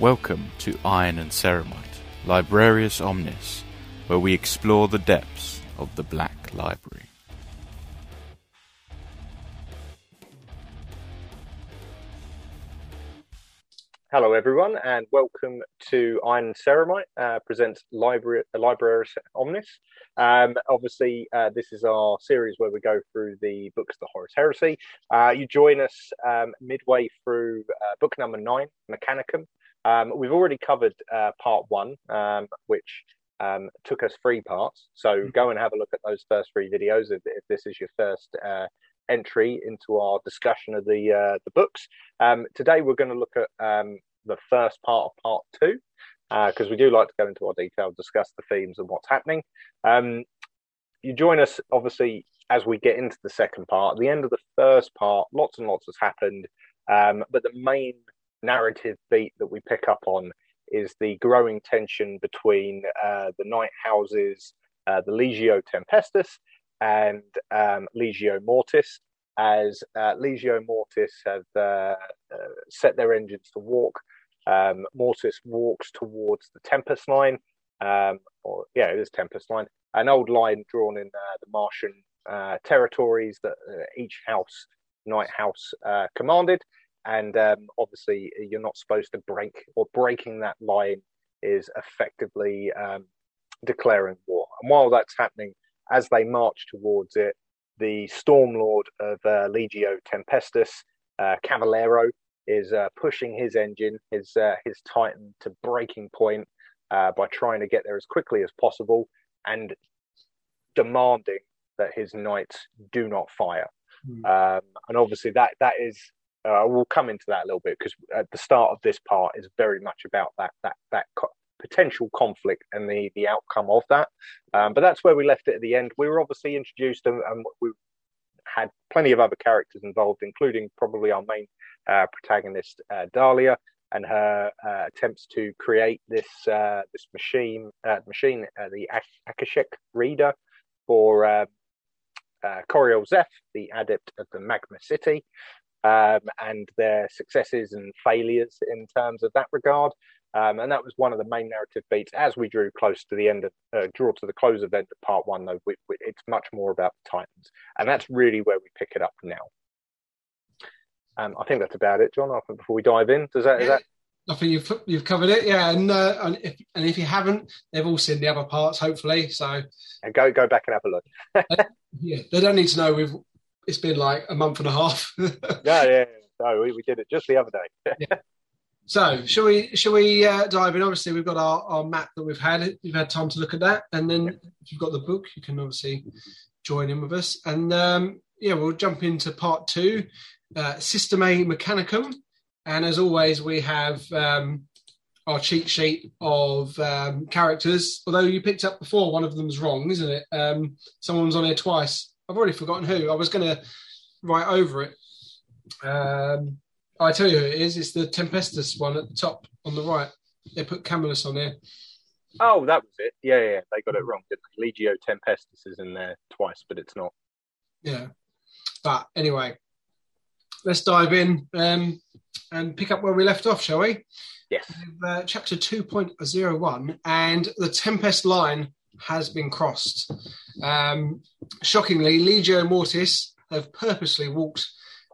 Welcome to Iron and Ceramite, Librarius Omnis, where we explore the depths of the Black Library. Hello everyone and welcome to Iron and Ceramite, presents Librarius Omnis. This is our series where we go through the books of the Horus Heresy. You join us midway through book number 9, Mechanicum. We've already covered part 1, which took us 3 parts. So go and have a look at those first 3 videos if this is your first entry into our discussion of the books. Today we're going to look at the first part of part 2, because we do like to go into our detail, discuss the themes and what's happening. You join us obviously as we get into the second part. At the end of the first part, lots and lots has happened, but the main narrative beat that we pick up on is the growing tension between the Night Houses, the Legio Tempestus, and Legio Mortis, as Legio Mortis have set their engines to walk. Mortis walks towards the Tempest Line, it is Tempest Line, an old line drawn in the Martian territories that each house, Night House, commanded. And obviously, you're not supposed to breaking that line is effectively declaring war. And while that's happening, as they march towards it, the Stormlord of Legio Tempestus, Cavallero, is pushing his engine, his Titan, to breaking point by trying to get there as quickly as possible and demanding that his knights do not fire. And obviously that is, we'll come into that a little bit, because at the start of this part is very much about that potential conflict and the outcome of that, but that's where we left it at the end. We were obviously introduced, and we had plenty of other characters involved, including probably our main protagonist, Dalia, and her attempts to create this machine, the Akashic Reader for Adept Zeth, the adept of the Magma City, and their successes and failures in terms of that regard. And that was one of the main narrative beats. As we drew close to the end of, draw to the close of end of part 1, though, it's much more about the Titans, and that's really where we pick it up now. I think that's about it, John. I think before we dive in, I think you've covered it, yeah. And if you haven't, they've all seen the other parts, hopefully. So and go back and have a look. Yeah, they don't need to know. It's been like a month and a half. Yeah. No, we did it just the other day. Yeah. So, shall we dive in? Obviously, we've got our map that we've had. You've had time to look at that. And then if you've got the book, you can obviously join in with us. And, we'll jump into part 2, System A Mechanicum. And as always, we have our cheat sheet of characters. Although you picked up before, one of them's wrong, isn't it? Someone's on here twice. I've already forgotten who. I was going to write over it. I tell you who it is. It's the Tempestus one at the top on the right. They put Camillus on there. Oh, that was it. Yeah. They got it wrong, didn't they? Legio Tempestus is in there twice, but it's not. Yeah. But anyway, let's dive in and pick up where we left off, shall we? Yes. Chapter 2.01, and the Tempest line has been crossed. Shockingly, Legio Mortis have purposely walked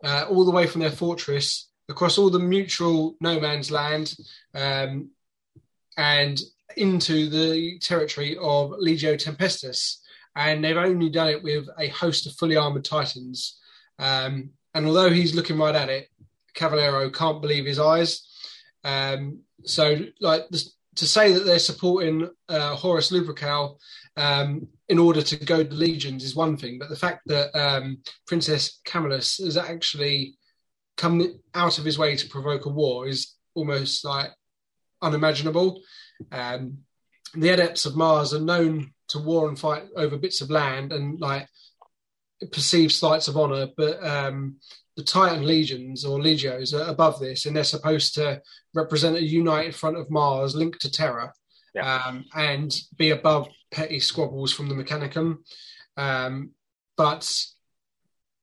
all the way from their fortress across all the mutual no man's land and into the territory of Legio Tempestus, and they've only done it with a host of fully armoured Titans. And although he's looking right at it, Cavallero can't believe his eyes. To say that they're supporting Horus Lupercal in order to goad the legions is one thing, but the fact that Princess Camillus has actually come out of his way to provoke a war is almost like unimaginable. The adepts of Mars are known to war and fight over bits of land and like perceived slights of honour, but the Titan legions or legios are above this, and they're supposed to represent a united front of Mars linked to Terra, and be above petty squabbles from the Mechanicum. But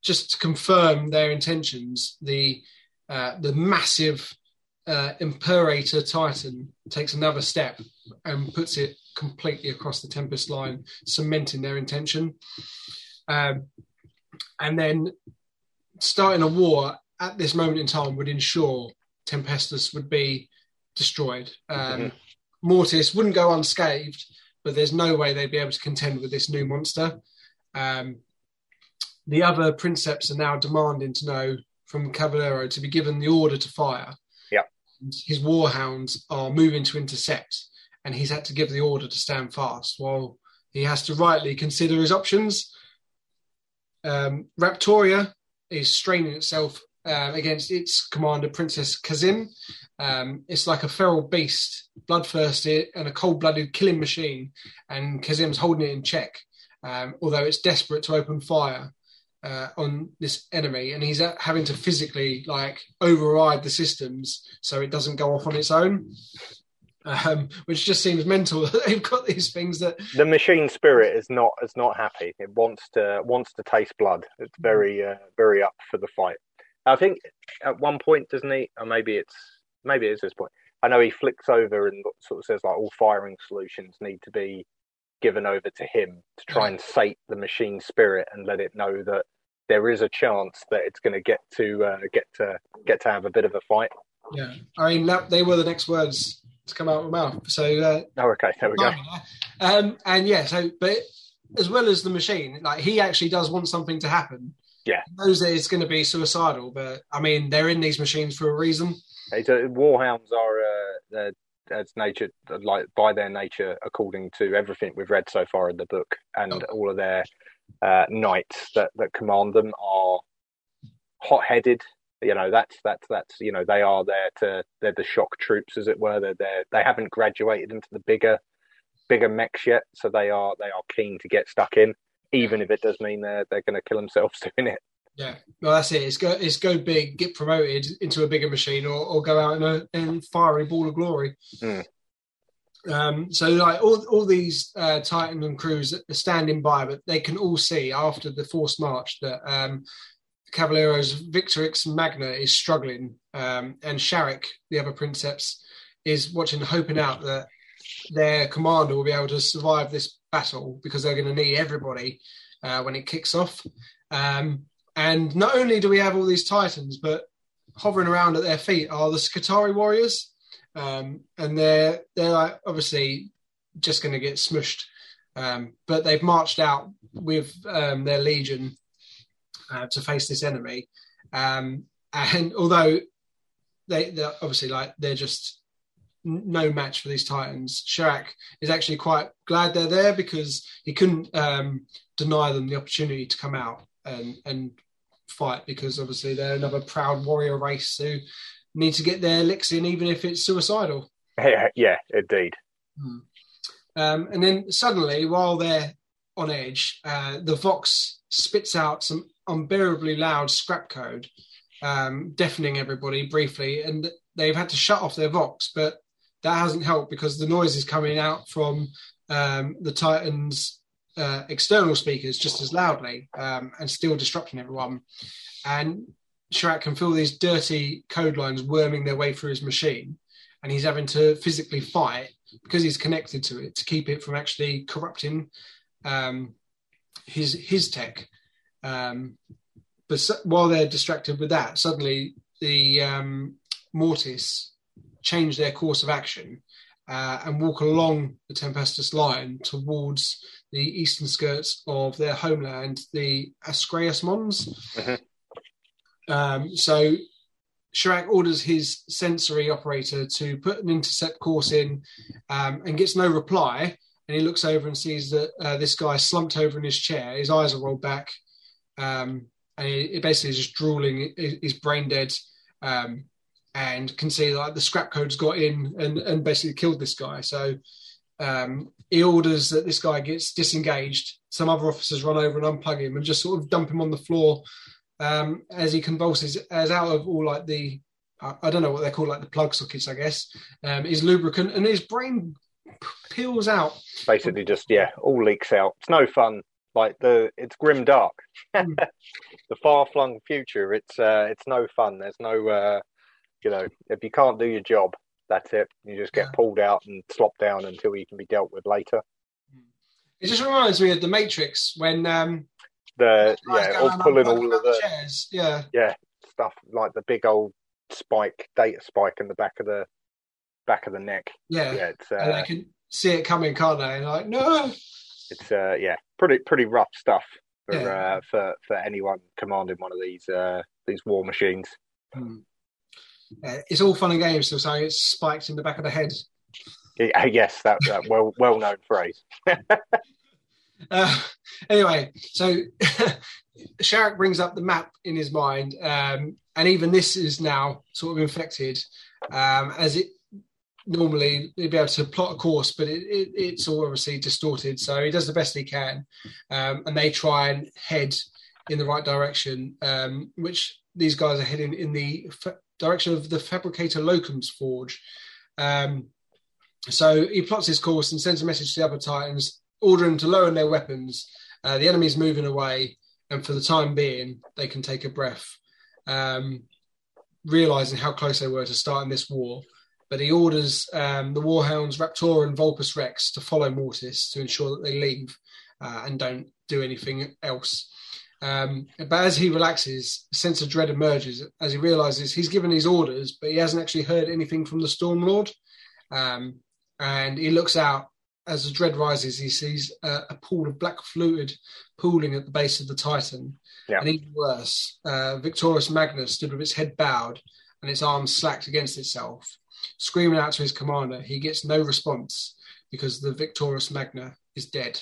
just to confirm their intentions, the massive Imperator Titan takes another step and puts it completely across the Tempest line, cementing their intention. And then starting a war at this moment in time would ensure Tempestus would be destroyed. Mortis wouldn't go unscathed, but there's no way they'd be able to contend with this new monster. The other princeps are now demanding to know from Cavallero to be given the order to fire. Yeah. His warhounds are moving to intercept, and he's had to give the order to stand fast while he has to rightly consider his options. Raptoria is straining itself against its commander, Princess Kazim. It's like a feral beast, bloodthirsty and a cold-blooded killing machine, and Kazim's holding it in check, although it's desperate to open fire on this enemy, and he's having to physically override the systems so it doesn't go off on its own, which just seems mental. They've got these things that the machine spirit is not happy. It wants to taste blood. It's very up for the fight. I think at one point, doesn't he? Or maybe it's this point. I know he flicks over and sort of says all firing solutions need to be given over to him to try and sate the machine spirit and let it know that there is a chance that it's going to get to have a bit of a fight. Yeah, I mean they were the next words to come out of my mouth. So okay, there we go. But as well as the machine, he actually does want something to happen. Yeah, he knows that it's going to be suicidal, but I mean they're in these machines for a reason. Warhounds are as nature, by their nature, according to everything we've read so far in the book, and all of their knights that command them are hot-headed. They are there they're the shock troops, as it were. They're there. They haven't graduated into the bigger mechs yet, so they are keen to get stuck in, even if it does mean they're going to kill themselves doing it. Yeah, well, that's it. It's go big, get promoted into a bigger machine, or go out in a fiery ball of glory. Mm. All these Titan and crews are standing by, but they can all see after the forced march that Cavallero's Victorix Magna is struggling, and Sharik, the other princeps, is watching, hoping out that their commander will be able to survive this battle because they're going to need everybody when it kicks off. And not only do we have all these Titans, but hovering around at their feet are the Skitarii warriors, and they're obviously just going to get smushed. But they've marched out with their legion to face this enemy, and although they're obviously they're just no match for these Titans, Sharak is actually quite glad they're there because he couldn't deny them the opportunity to come out and fight, because obviously they're another proud warrior race who need to get their licks in, even if it's suicidal. Yeah, indeed. And then suddenly, while they're on edge, the Vox spits out some unbearably loud scrap code, deafening everybody briefly, and they've had to shut off their Vox, but that hasn't helped because the noise is coming out from the Titans' external speakers just as loudly, and still disrupting everyone. And Sharak can feel these dirty code lines worming their way through his machine, and he's having to physically fight because he's connected to it to keep it from actually corrupting his tech. But while they're distracted with that, suddenly the Mortis change their course of action and walk along the Tempestus line towards the eastern skirts of their homeland, the Ascraeus Mons. So Sharak orders his sensory operator to put an intercept course in, and gets no reply. And he looks over and sees that this guy slumped over in his chair. His eyes are rolled back. And he basically is just drooling. He's brain dead, and can see the scrap code's got in and basically killed this guy. So he orders that this guy gets disengaged. Some other officers run over and unplug him and just sort of dump him on the floor as he convulses, as out of all I don't know what they're called, the plug sockets, I guess, is lubricant, and his brain peels out. Basically just, all leaks out. It's no fun. It's grim dark. The far-flung future, it's no fun. There's no... you know, if you can't do your job, that's it. You just get pulled out and slopped down until you can be dealt with later. It just reminds me of The Matrix when all the chairs. Stuff like the big old spike, data spike in the back of the neck. It's, and they can see it coming, can't they? And like, no. It's pretty rough stuff for anyone commanding one of these war machines. Mm. It's all fun and games till something gets spiked in the back of the head. Yes, that well known phrase. Anyway, so Sharik brings up the map in his mind, and even this is now sort of inflected, as it normally they'd be able to plot a course, but it's all obviously distorted. So he does the best he can, and they try and head in the right direction, which these guys are heading in the direction of the Fabricator Locum's forge. So he plots his course and sends a message to the other Titans, ordering them to lower their weapons. The enemy's moving away, and for the time being, they can take a breath, realising how close they were to starting this war. But he orders the Warhounds, Raptor and Vulpus Rex to follow Mortis to ensure that they leave and don't do anything else. But as he relaxes, a sense of dread emerges as he realises he's given his orders, but he hasn't actually heard anything from the Stormlord. And he looks out. As the dread rises, he sees a pool of black fluid pooling at the base of the Titan. Yeah. And even worse, Victorix Magna stood with its head bowed and its arms slacked against itself. Screaming out to his commander, he gets no response because the Victorix Magna is dead.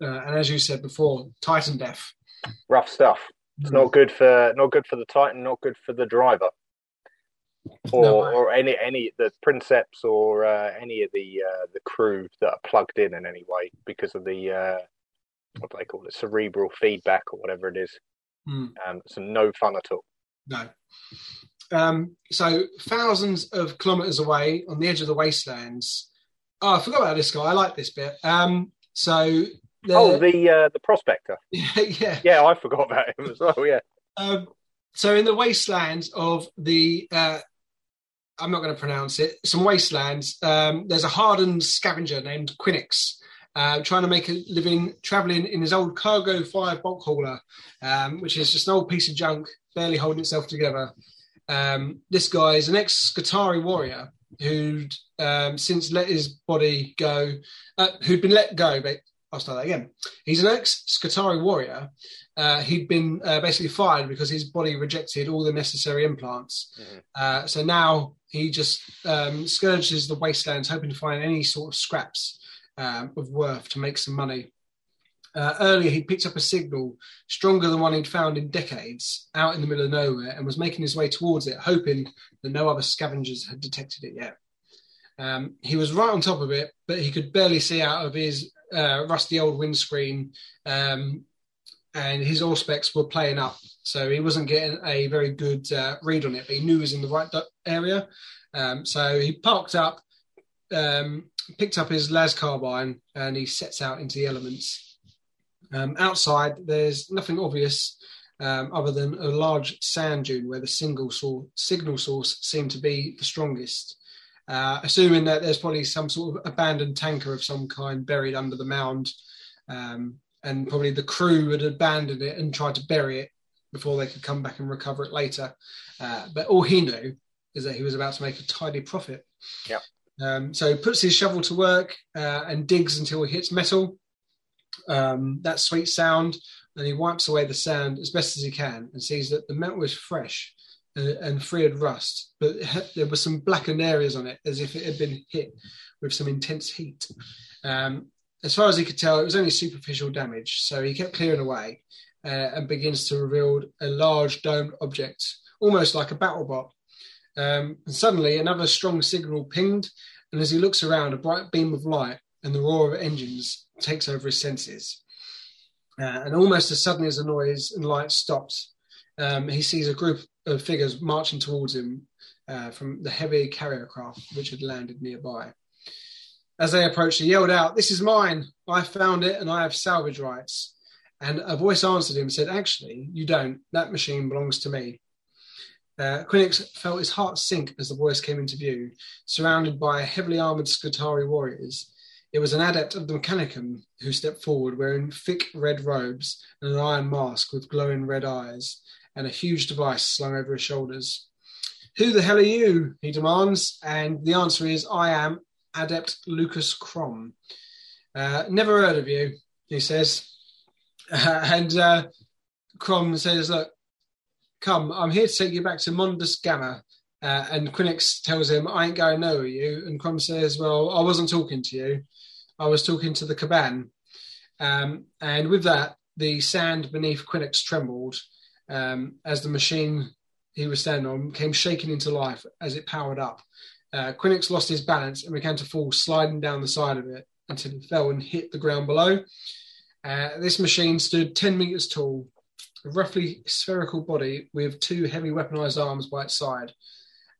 And as you said before, Titan death. Rough stuff. It's not good for the Titan, not good for the driver. Or any the princeps or any of the crew that are plugged in any way because of the what do they call it, cerebral feedback or whatever it is. It's no fun at all. No. So thousands of kilometers away on the edge of the wastelands. Oh, I forgot about this guy. I like this bit. The prospector. Yeah, I forgot about him as well. Yeah. So in the wastelands of the, I'm not going to pronounce it, some wastelands, there's a hardened scavenger named Quinnox, trying to make a living travelling in his old cargo 5 bulk hauler, which is just an old piece of junk, barely holding itself together. This guy is an ex-Skitarii warrior who'd since let his body go, who'd been let go, but I'll start that again. He's an ex-Skitarii warrior. He'd been basically fired because his body rejected all the necessary implants. Mm-hmm. So now he just scourges the wastelands, hoping to find any sort of scraps of worth to make some money. Earlier, he picked up a signal stronger than one he'd found in decades out in the middle of nowhere and was making his way towards it, hoping that no other scavengers had detected it yet. He was right on top of it, but he could barely see out of his rusty old windscreen, and his all specs were playing up, so he wasn't getting a very good read on it, but he knew he was in the right area. So he parked up, picked up his las carbine, and he sets out into the elements. Outside, there's nothing obvious other than a large sand dune where the signal source seemed to be the strongest. Assuming that there's probably some sort of abandoned tanker of some kind buried under the mound, and probably the crew had abandoned it and tried to bury it before they could come back and recover it later. But all he knew is that he was about to make a tidy profit. Yeah. So he puts his shovel to work and digs until it hits metal. That sweet sound, and he wipes away the sand as best as he can and sees that the metal is fresh and free of rust, but there were some blackened areas on it as if it had been hit with some intense heat. As far as he could tell, it was only superficial damage, so he kept clearing away and begins to reveal a large domed object, almost like a battle bot. And suddenly, another strong signal pinged, and as he looks around, a bright beam of light and the roar of engines takes over his senses. And almost as suddenly as the noise and light stopped, he sees a group of figures marching towards him from the heavy carrier craft which had landed nearby. As they approached, he yelled out, "This is mine! I found it and I have salvage rights." And a voice answered him and said, "Actually, you don't. That machine belongs to me." Quinnox felt his heart sink as the voice came into view, surrounded by heavily armoured Skitarii warriors. It was an adept of the Mechanicum who stepped forward, wearing thick red robes and an iron mask with glowing red eyes and a huge device slung over his shoulders. "Who the hell are you?" he demands, and the answer is, "I am Adept Lukas Chrom." "Never heard of you," he says. And Chrom says, "Look, come, I'm here to take you back to Mondus Gamma." And Quinnox tells him, "I ain't going nowhere, you." And Chrom says, "Well, I wasn't talking to you. I was talking to the Kaban." And with that, the sand beneath Quinnox trembled as the machine he was standing on came shaking into life as it powered up. Quinnox lost his balance and began to fall, sliding down the side of it until he fell and hit the ground below. This machine stood 10 metres tall, a roughly spherical body with two heavy weaponised arms by its side.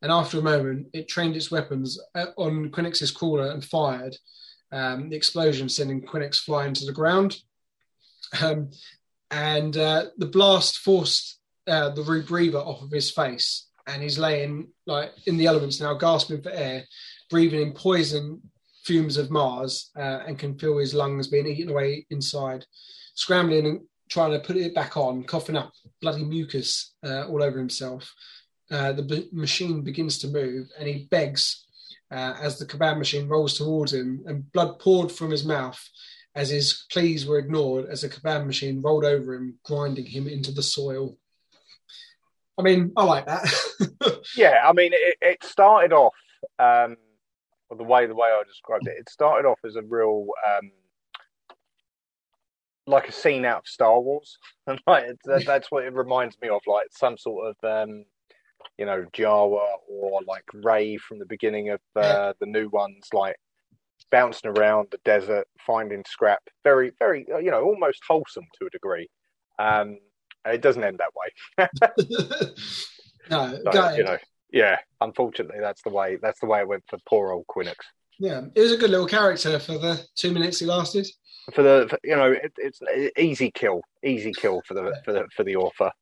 And after a moment, it trained its weapons on Quinnox's crawler and fired, the explosion sending Quinnox flying to the ground. And the blast forced the rebreather off of his face, and he's laying like in the elements now, gasping for air, breathing in poison fumes of Mars, and can feel his lungs being eaten away inside, scrambling and trying to put it back on, coughing up bloody mucus all over himself. The machine begins to move, and he begs as the Kaban machine rolls towards him, and blood poured from his mouth as his pleas were ignored as the Kaban machine rolled over him, grinding him into the soil. I mean, I like that. Yeah, I mean, it started off, the way I described it, it started off as a real, like a scene out of Star Wars. And like, that's what it reminds me of, like some sort of... Jawa or like Ray from the beginning of the new ones, like bouncing around the desert, finding scrap. Very, very, almost wholesome to a degree. It doesn't end that way. No, so, yeah. Unfortunately, that's the way it went for poor old Quinnox. Yeah, it was a good little character for the 2 minutes he lasted. It's easy kill for the author.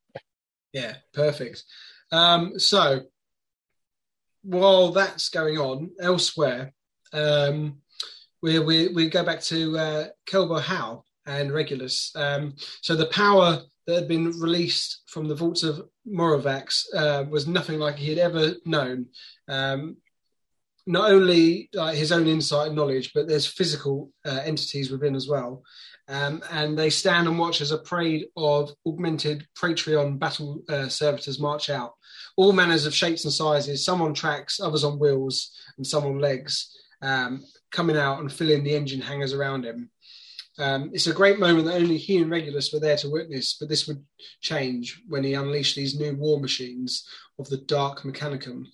Yeah, perfect. So, while that's going on elsewhere, we go back to Kelbor-Hal and Regulus. So the power that had been released from the vaults of Moravax was nothing like he had ever known. Not only his own insight and knowledge, but there's physical entities within as well. And they stand and watch as a parade of augmented Praetorian battle servitors march out. All manners of shapes and sizes, some on tracks, others on wheels, and some on legs, coming out and filling the engine hangars around him. It's a great moment that only he and Regulus were there to witness, but this would change when he unleashed these new war machines of the Dark Mechanicum.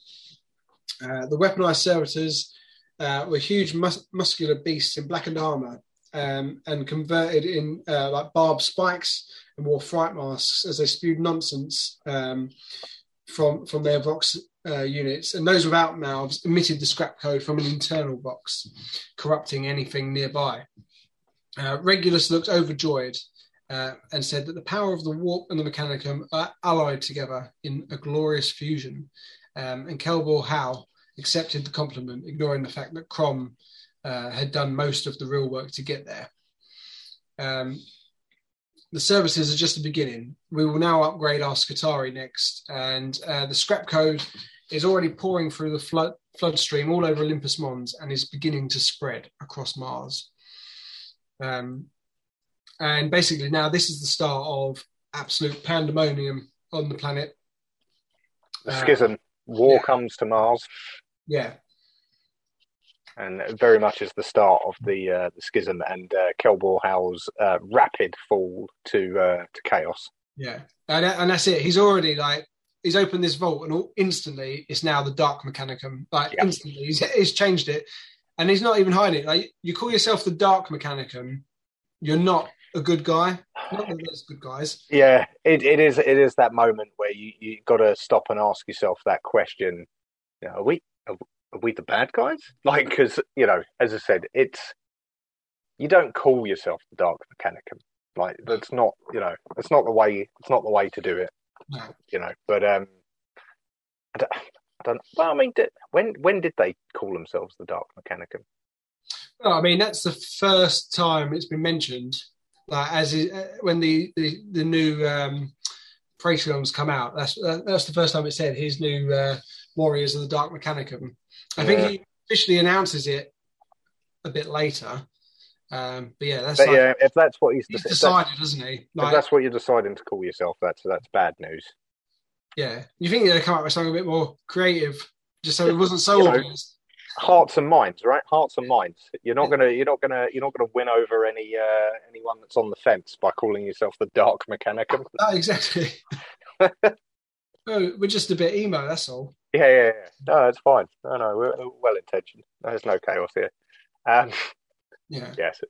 The weaponized servitors were huge muscular beasts in blackened armor and converted in like barbed spikes and wore fright masks as they spewed nonsense from their vox units. And those without mouths emitted the scrap code from an internal box, corrupting anything nearby. Regulus looked overjoyed and said that the power of the warp and the Mechanicum are allied together in a glorious fusion. And Kelbor-Hal accepted the compliment, ignoring the fact that Chrom had done most of the real work to get there. The services are just the beginning. We will now upgrade our Skitarii next, and the scrap code is already pouring through the flood stream all over Olympus Mons and is beginning to spread across Mars. And basically now this is the start of absolute pandemonium on the planet. The schism. War comes to Mars. Yeah. And very much is the start of the schism and Kelbor-Hal's rapid fall to chaos. Yeah. And that's it. He's already he's opened this vault and instantly it's now the Dark Mechanicum. Instantly he's changed it. And he's not even hiding it. You call yourself the Dark Mechanicum, you're not a good guy. Not one of those good guys. Yeah, it is that moment where you got to stop and ask yourself that question. Are we the bad guys? Because as I said, you don't call yourself the Dark Mechanicum. That's not the way to do it. No. But I don't. Well, I mean, when did they call themselves the Dark Mechanicum? Well, I mean, that's the first time it's been mentioned. Like, as is, when the new Praetorians come out, that's the first time it said his new Warriors of the Dark Mechanicum. I think he officially announces it a bit later. But yeah, that's if that's what he's decided, isn't he? Like, if that's what you're deciding to call yourself, that's bad news. Yeah, you think they'd come up with something a bit more creative, just so it wasn't so obvious. Hearts and minds, right? Hearts and minds. You're not gonna win over anyone that's on the fence by calling yourself the Dark Mechanicum. No, exactly. We're just a bit emo, that's all. Yeah. No, that's fine. No, we're well intentioned. There's no chaos here. Yes.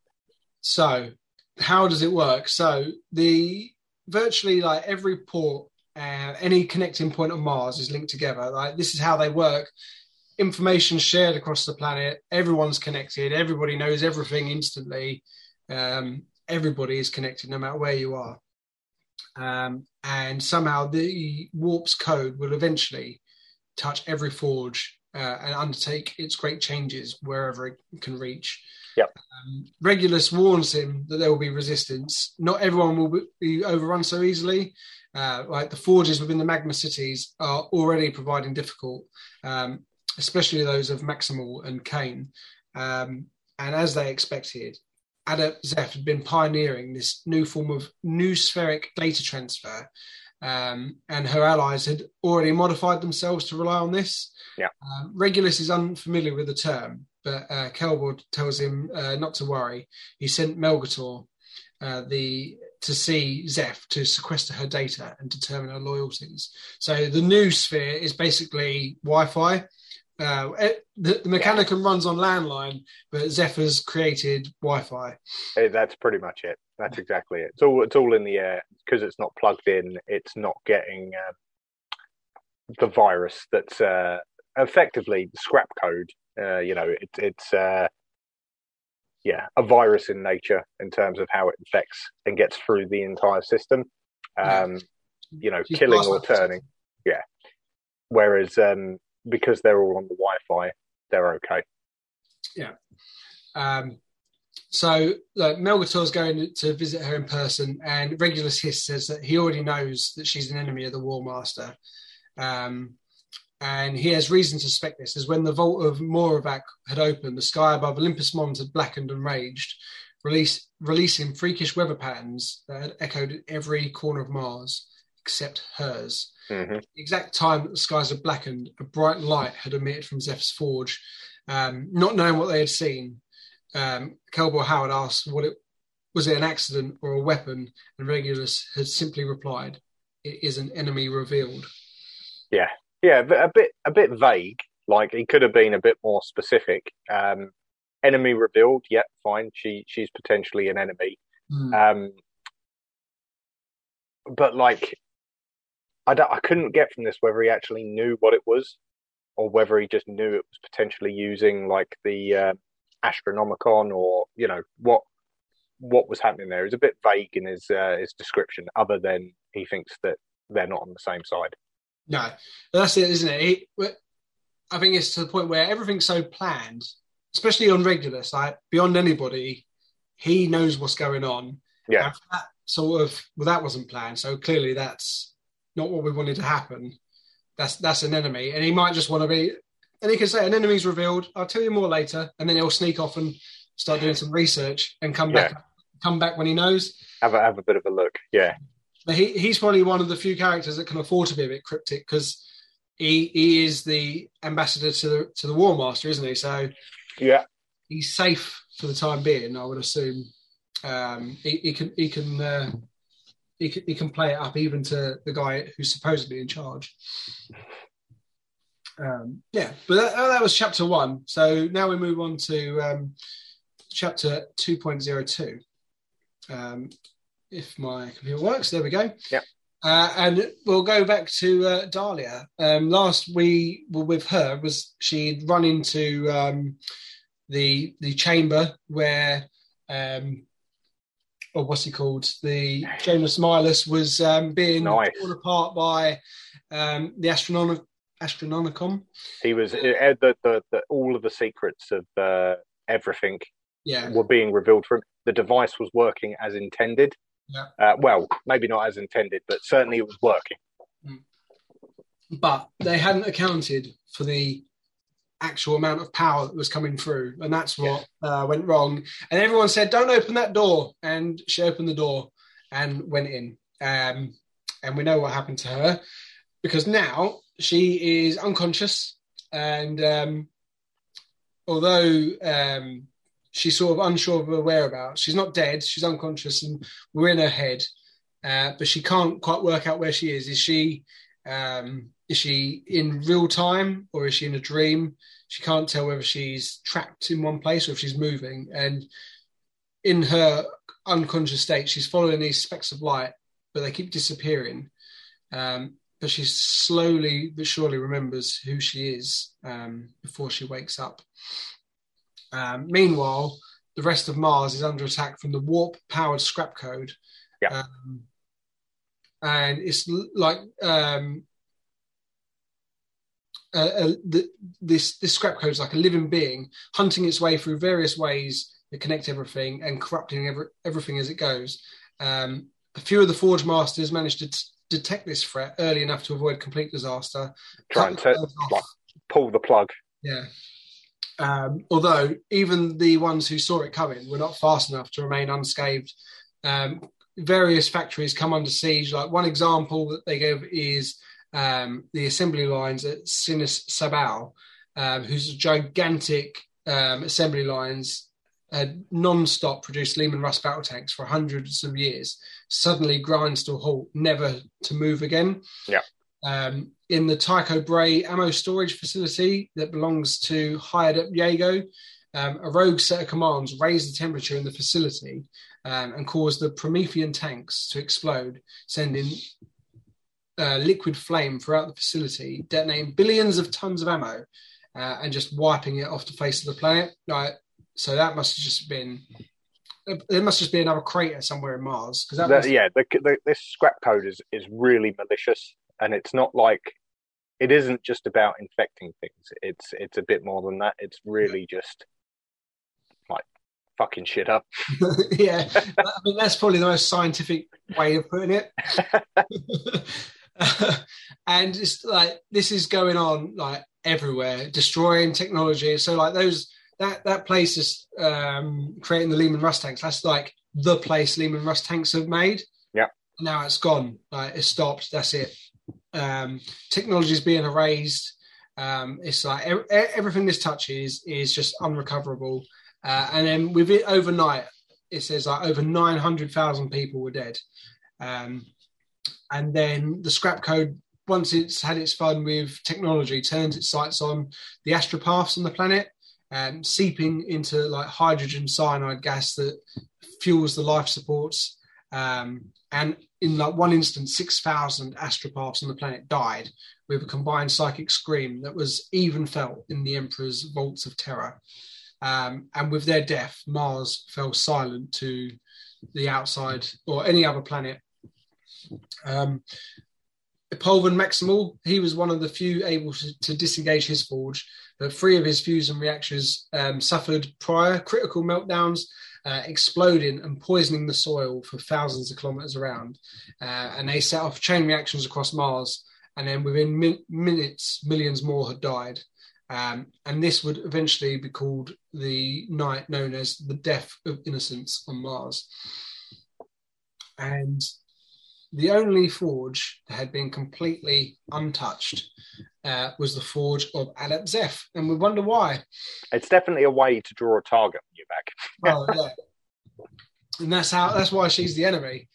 So, how does it work? So, the virtually like every port, any connecting point on Mars is linked together. Like, this is how they work. Information shared across the planet, everyone's connected, everybody knows everything instantly, everybody is connected no matter where you are. And somehow the warp's code will eventually touch every forge and undertake its great changes wherever it can reach. Yep. Regulus warns him that there will be resistance. Not everyone will be overrun so easily. Like the forges within the Magma Cities are already providing difficult, especially those of Maximal and Kane. And as they expected, Adept Zeth had been pioneering this new form of noospheric data transfer, and her allies had already modified themselves to rely on this. Yeah. Regulus is unfamiliar with the term, but Kelbor tells him not to worry. He sent Melgator to see Zeth to sequester her data and determine her loyalties. So the noosphere is basically Wi-Fi. The Mechanicum runs on landline, but Zephyr's created Wi-Fi. That's pretty much it. That's exactly it. It's all in the air because it's not plugged in. It's not getting the virus that's effectively scrap code. It's a virus in nature in terms of how it infects and gets through the entire system. Killing or turning. Yeah. Whereas because they're all on the Wi-Fi, they're okay. Yeah. So Melgator's going to visit her in person, and Regulus Hiss says that he already knows that she's an enemy of the War Master. And he has reason to suspect this, as when the vault of Moravax had opened, the sky above Olympus Mons had blackened and raged, releasing freakish weather patterns that had echoed in every corner of Mars, except hers. Mm-hmm. At the exact time that the skies had blackened, a bright light had emitted from Zeph's forge. Not knowing what they had seen, Kelbor-Hal had asked, was it an accident or a weapon? And Regulus had simply replied, "It is an enemy revealed." Yeah, a bit vague. Like, he could have been a bit more specific. Enemy revealed, yeah, fine. She's potentially an enemy. But like, I couldn't get from this whether he actually knew what it was, or whether he just knew it was potentially using like the Astronomicon, or what was happening there. It was a bit vague in his description, other than he thinks that they're not on the same side. No, that's it, isn't it? I think it's to the point where everything's so planned, especially on Regulus, like beyond anybody, he knows what's going on. Yeah. That wasn't planned. So clearly that's not what we wanted to happen. That's an enemy. And he might just want to be, and he can say an enemy's revealed. I'll tell you more later. And then he'll sneak off and start doing some research and come back when he knows. Have a bit of a look. Yeah. But he's probably one of the few characters that can afford to be a bit cryptic, because he is the ambassador to the War Master, isn't he? So yeah, he's safe for the time being, I would assume. He can play it up even to the guy who's supposedly in charge. But that was chapter 1. So now we move on to chapter 2.02. If my computer works, there we go. Yeah. And we'll go back to Dalia. Last we were with her was she'd run into the chamber where. What's he called? The Jonas Milus was being torn apart by the astronomic Astronomicon. He was all of the secrets of everything were being revealed for him. The device was working as intended. Yeah. Well, maybe not as intended, but certainly it was working. But they hadn't accounted for the actual amount of power that was coming through, and that's what went wrong. And everyone said, "Don't open that door." And she opened the door and went in. And we know what happened to her, because now she is unconscious. And although she's sort of unsure of her whereabouts, she's not dead. She's unconscious, and we're in her head, but she can't quite work out where she is. Is she in real time, or is she in a dream? She can't tell whether she's trapped in one place or if she's moving. And in her unconscious state, she's following these specks of light, but they keep disappearing. But she slowly but surely remembers who she is before she wakes up. Meanwhile, the rest of Mars is under attack from the warp-powered scrap code. Yeah. And it's like this scrap code is like a living being hunting its way through various ways that connect everything and corrupting everything as it goes. A few of the Forge Masters managed to detect this threat early enough to avoid complete disaster. Trying to pull the plug. Yeah. Although even the ones who saw it coming were not fast enough to remain unscathed. Various factories come under siege. Like one example that they give is the assembly lines at Sinis Sabal, whose gigantic assembly lines had non-stop produced Leman Russ battle tanks for hundreds of years, suddenly grinds to a halt, never to move again. Yeah. In the Tycho Brahe ammo storage facility that belongs to High Adept Yago, a rogue set of commands raised the temperature in the facility and caused the Promethean tanks to explode, sending liquid flame throughout the facility, detonating billions of tons of ammo and just wiping it off the face of the planet. Like, so that must have just been... There must just be another crater somewhere in Mars. Cause that this scrap code is really malicious, and it's not like... It isn't just about infecting things. It's a bit more than that. It's really just like fucking shit up. Yeah, I mean, that's probably the most scientific way of putting it. And it's like this is going on like everywhere, destroying technology. So like those that place is creating the Leman Russ tanks. That's like the place Leman Russ tanks have made. Yeah. Now it's gone. Like it stopped. That's it. Technology is being erased. It's like everything this touches is just unrecoverable. And then with it overnight, it says like over 900,000 people were dead. And then the scrap code, once it's had its fun with technology, turns its sights on the astropaths on the planet, seeping into like hydrogen cyanide gas that fuels the life supports. And in like one instance, 6,000 astropaths on the planet died with a combined psychic scream that was even felt in the Emperor's vaults of terror. And with their death, Mars fell silent to the outside or any other planet. Epolyn Maximal, he was one of the few able to disengage his forge, but three of his fusion reactors suffered prior critical meltdowns, exploding and poisoning the soil for thousands of kilometres around. And they set off chain reactions across Mars, and then within minutes, millions more had died. And this would eventually be called the night known as the Death of Innocence on Mars. And the only forge that had been completely untouched was the forge of Adept Zeth, and we wonder why. It's definitely a way to draw a target on you back. Oh, yeah. And that's why she's the enemy.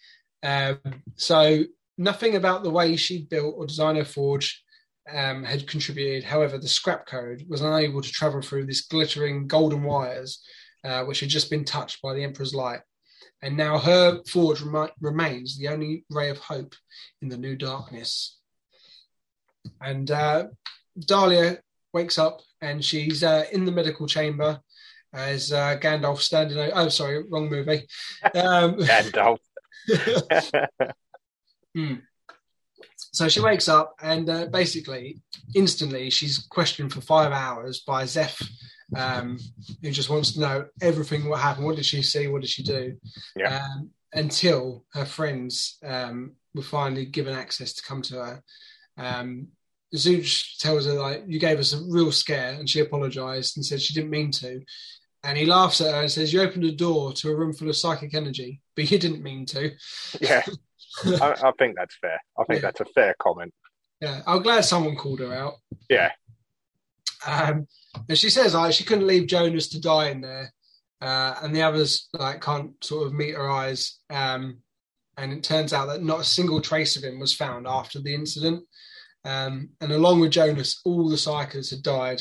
So nothing about the way she built or designed her forge had contributed. However, the scrap code was unable to travel through this glittering golden wires, which had just been touched by the Emperor's light. And now her forge remains the only ray of hope in the new darkness. And Dalia wakes up, and she's in the medical chamber as Gandalf standing over... Oh, sorry, wrong movie. Gandalf. So she wakes up and basically, instantly, she's questioned for 5 hours by Zeth, who just wants to know everything, what happened, what did she see, what did she do, yeah. Until her friends were finally given access to come to her. Zouche tells her, like, you gave us a real scare, and she apologised and said she didn't mean to. And he laughs at her and says, you opened a door to a room full of psychic energy, but you didn't mean to. Yeah. I think that's fair. I think that's a fair comment. Yeah, I'm glad someone called her out. Yeah. And she says, like, she couldn't leave Jonas to die in there, and the others, like, can't sort of meet her eyes. And it turns out that not a single trace of him was found after the incident. And along with Jonas, all the psychers had died.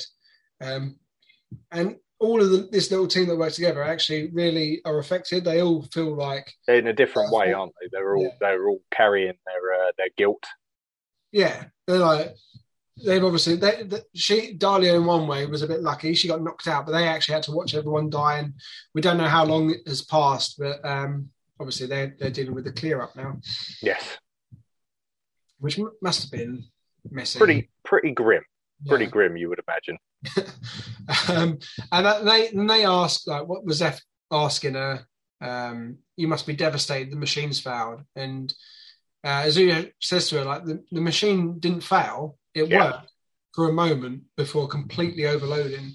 And all of this little team that worked together actually really are affected. They all feel like in a different way, aren't they? They're all carrying their guilt. Yeah, they're like. They've obviously, Dalia in one way was a bit lucky. She got knocked out, but they actually had to watch everyone die. And we don't know how long it has passed, but obviously they're dealing with the clear up now. Yes. Which must have been messy. Pretty grim. Yeah. Pretty grim, you would imagine. And they asked, like, what was Zeth asking her? You must be devastated. The machine's failed. And Azuya says to her, like, the machine didn't fail. It worked for a moment before completely overloading.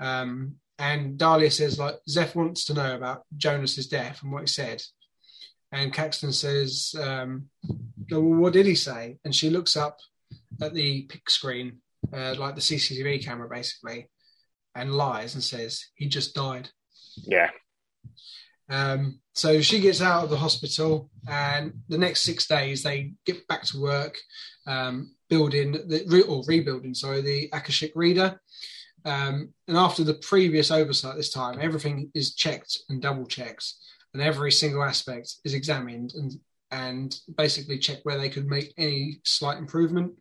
And Dalia says, like, Zeth wants to know about Jonas's death and what he said. And Caxton says, well, what did he say? And she looks up at the pick screen, like the CCTV camera, basically, and lies and says, he just died. Yeah. So she gets out of the hospital, and the next 6 days they get back to work, rebuilding the Akashic Reader. And after the previous oversight this time, everything is checked and double-checked, and every single aspect is examined and basically check where they could make any slight improvement.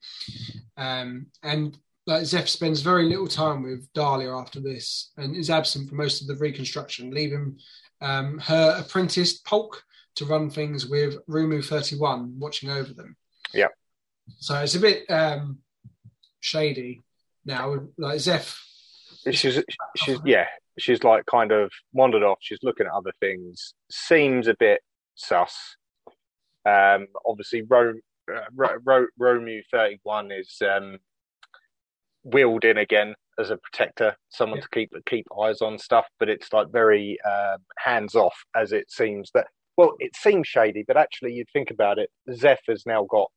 And like, Zeth spends very little time with Dalia after this and is absent for most of the reconstruction, leaving her apprentice Polk to run things with Rho-mu 31 watching over them. Yeah. So it's a bit shady now. Like, Zeth, she's like kind of wandered off. She's looking at other things. Seems a bit sus. Obviously, Rho-mu 31 is wheeled in again as a protector, someone to keep eyes on stuff, but it's like very hands off, as it seems that. Well, it seems shady, but actually, you'd think about it. Zeth has now got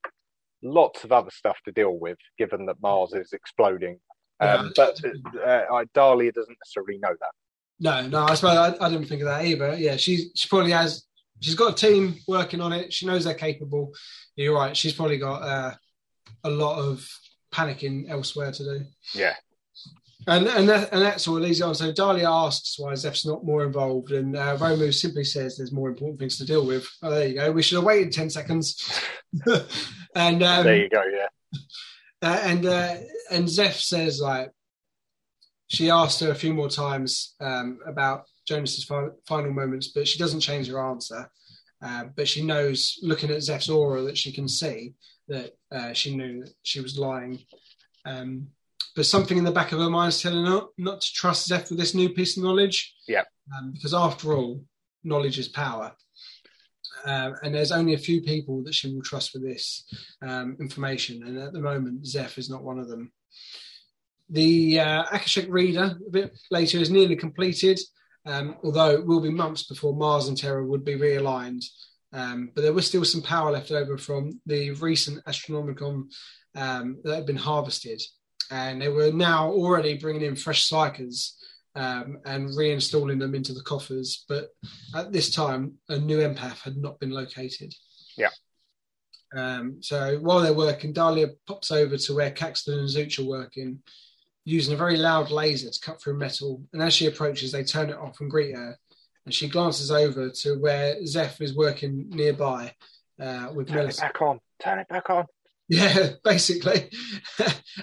lots of other stuff to deal with, given that Mars is exploding. But Dalia doesn't necessarily know that. No, I suppose I didn't think of that either. Yeah, she probably has. She's got a team working on it. She knows they're capable. You're right. She's probably got a lot of panicking elsewhere to do. Yeah. And that sort of leads on. So Dalia asks why Zeph's not more involved, and Rho-mu simply says there's more important things to deal with. Oh, there you go. We should have waited 10 seconds. And there you go, yeah. And Zeth says, like, she asked her a few more times about Jonas's final moments, but she doesn't change her answer. But she knows, looking at Zeph's aura, that she can see that she knew that she was lying. But something in the back of her mind is telling her not to trust Zeth with this new piece of knowledge. Yeah. Because after all, knowledge is power. And there's only a few people that she will trust with this information. And at the moment, Zeth is not one of them. The Akashic Reader, a bit later, is nearly completed, although it will be months before Mars and Terra would be realigned. But there was still some power left over from the recent Astronomicon that had been harvested. And they were now already bringing in fresh psychers and reinstalling them into the coffers. But at this time, a new empath had not been located. Yeah. So while they're working, Dalia pops over to where Caxton and Zouche are working, using a very loud laser to cut through metal. And as she approaches, they turn it off and greet her. And she glances over to where Zeth is working nearby with Mellicent. Turn it back on. Turn it back on. Yeah, basically.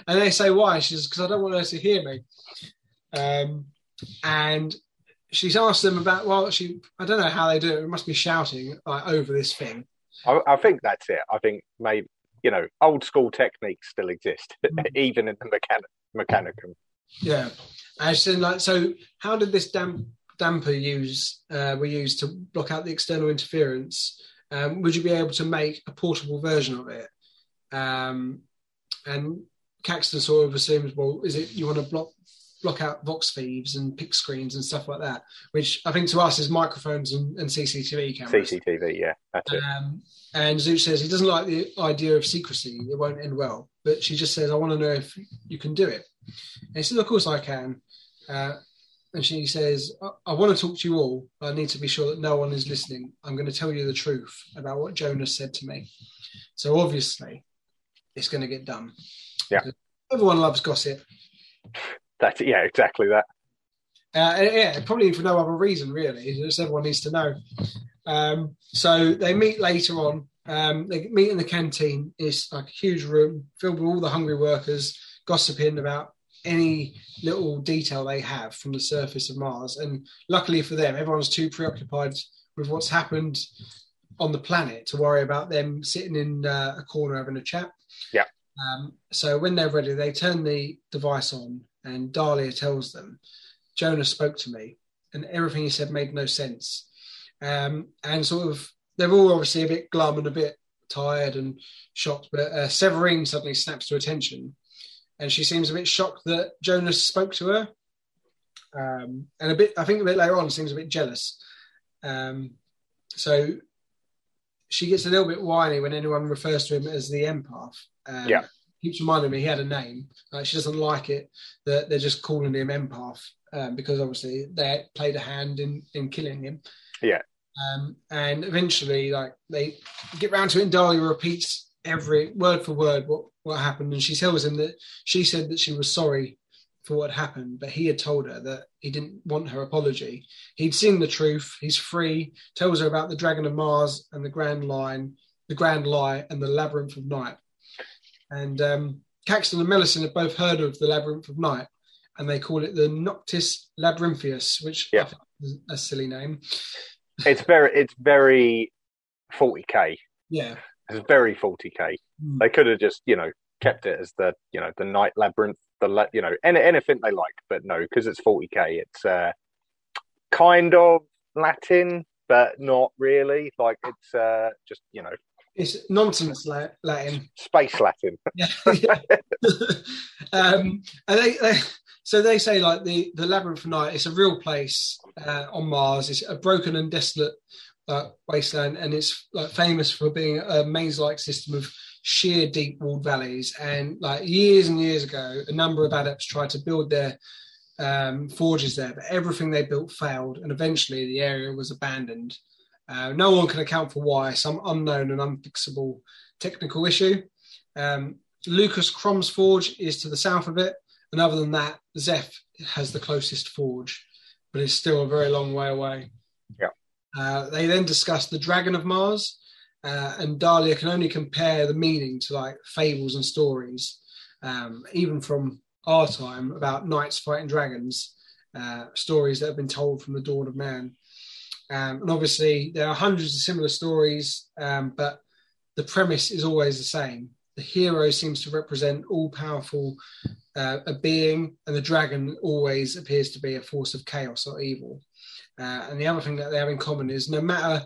And they say, why? She says, because I don't want her to hear me. And she's asked them about, I don't know how they do it. It must be shouting, like, over this thing. I think that's it. I think maybe you know, old school techniques still exist, even in the Mechanicum. Yeah. Ashton, like, so how did this damper were used to block out the external interference? Would you be able to make a portable version of it? And Caxton sort of assumes, well, is it you want to block out vox thieves and pick screens and stuff like that, which I think to us is microphones and CCTV cameras. CCTV, yeah, that's it. And Zouche says he doesn't like the idea of secrecy, it won't end well. But she just says, I want to know if you can do it. And he says, of course I can. And she says, I want to talk to you all, but I need to be sure that no one is listening. I'm going to tell you the truth about what Jonas said to me. So obviously, it's going to get done. Yeah. Everyone loves gossip. That's yeah, exactly that. Yeah, probably for no other reason, really. Just everyone needs to know. So they meet later on. They meet in the canteen. It's like a huge room filled with all the hungry workers gossiping about any little detail they have from the surface of Mars. And luckily for them, everyone's too preoccupied with what's happened on the planet to worry about them sitting in a corner having a chat. Yeah. So when they're ready, they turn the device on and Dalia tells them, Jonas spoke to me and everything he said made no sense. And sort of, they're all obviously a bit glum and a bit tired and shocked, but Severine suddenly snaps to attention and she seems a bit shocked that Jonas spoke to her. And I think a bit later on, seems a bit jealous. So she gets a little bit whiny when anyone refers to him as the empath. Yeah. Keeps reminding me he had a name. She doesn't like it that they're just calling him empath because obviously they played a hand in killing him. Yeah. And eventually, like, they get round to it and Dalia repeats every word for word what happened. And she tells him that she said that she was sorry for what happened, but he had told her that he didn't want her apology. He'd seen the truth. He's free. Tells her about the Dragon of Mars and the Grand Lie and the Labyrinth of Night. And Caxton and Mellicent have both heard of the Labyrinth of Night, and they call it the Noctis Labyrinthius, which I think is a silly name. It's very 40k. Yeah, it's very 40k. Mm. They could have just kept it as the Night Labyrinth, anything they like, but no, because it's 40k. It's kind of Latin, but not really. Like it's just It's nonsense Latin. Space Latin. Yeah. Yeah. And they say, like, the Labyrinth of Night, it's a real place on Mars. It's a broken and desolate wasteland, and it's like famous for being a maze-like system of sheer deep walled valleys. And like years and years ago, a number of adepts tried to build their forges there, but everything they built failed, and eventually the area was abandoned. No one can account for why, some unknown and unfixable technical issue. Lukas Chrom's forge is to the south of it, and other than that, Zeth has the closest forge, but it's still a very long way away. Yeah. They then discuss the Dragon of Mars, and Dalia can only compare the meaning to like fables and stories, even from our time, about knights fighting dragons, stories that have been told from the dawn of man. And obviously, there are hundreds of similar stories, but the premise is always the same. The hero seems to represent all-powerful a being, and the dragon always appears to be a force of chaos or evil. And the other thing that they have in common is no matter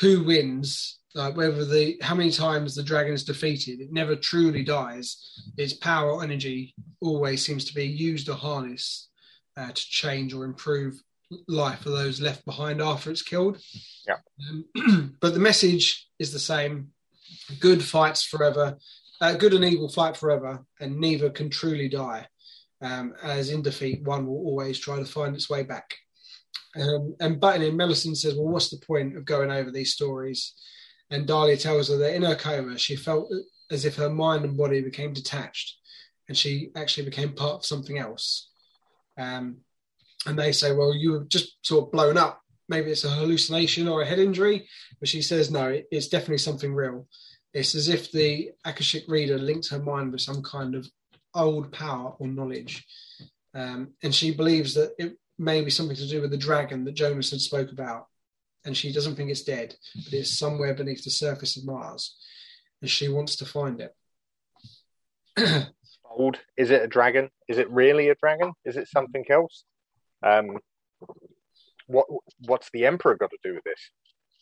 who wins, like how many times the dragon is defeated, it never truly dies. Its power or energy always seems to be used or harnessed to change or improve life for those left behind after it's killed. Yeah. But the message is the same. Good fights forever. Good and evil fight forever, and neither can truly die. As in defeat, one will always try to find its way back. And butting in, Mellicent says, well, what's the point of going over these stories? And Dalia tells her that in her coma, she felt as if her mind and body became detached, and she actually became part of something else. And they say, well, you were just sort of blown up. Maybe it's a hallucination or a head injury. But she says, no, it's definitely something real. It's as if the Akashic Reader linked her mind with some kind of old power or knowledge. And she believes that it may be something to do with the dragon that Jonas had spoke about. And she doesn't think it's dead, but it's somewhere beneath the surface of Mars. as she wants to find it. Bold. Is it a dragon? Is it really a dragon? Is it something else? What's the Emperor got to do with this?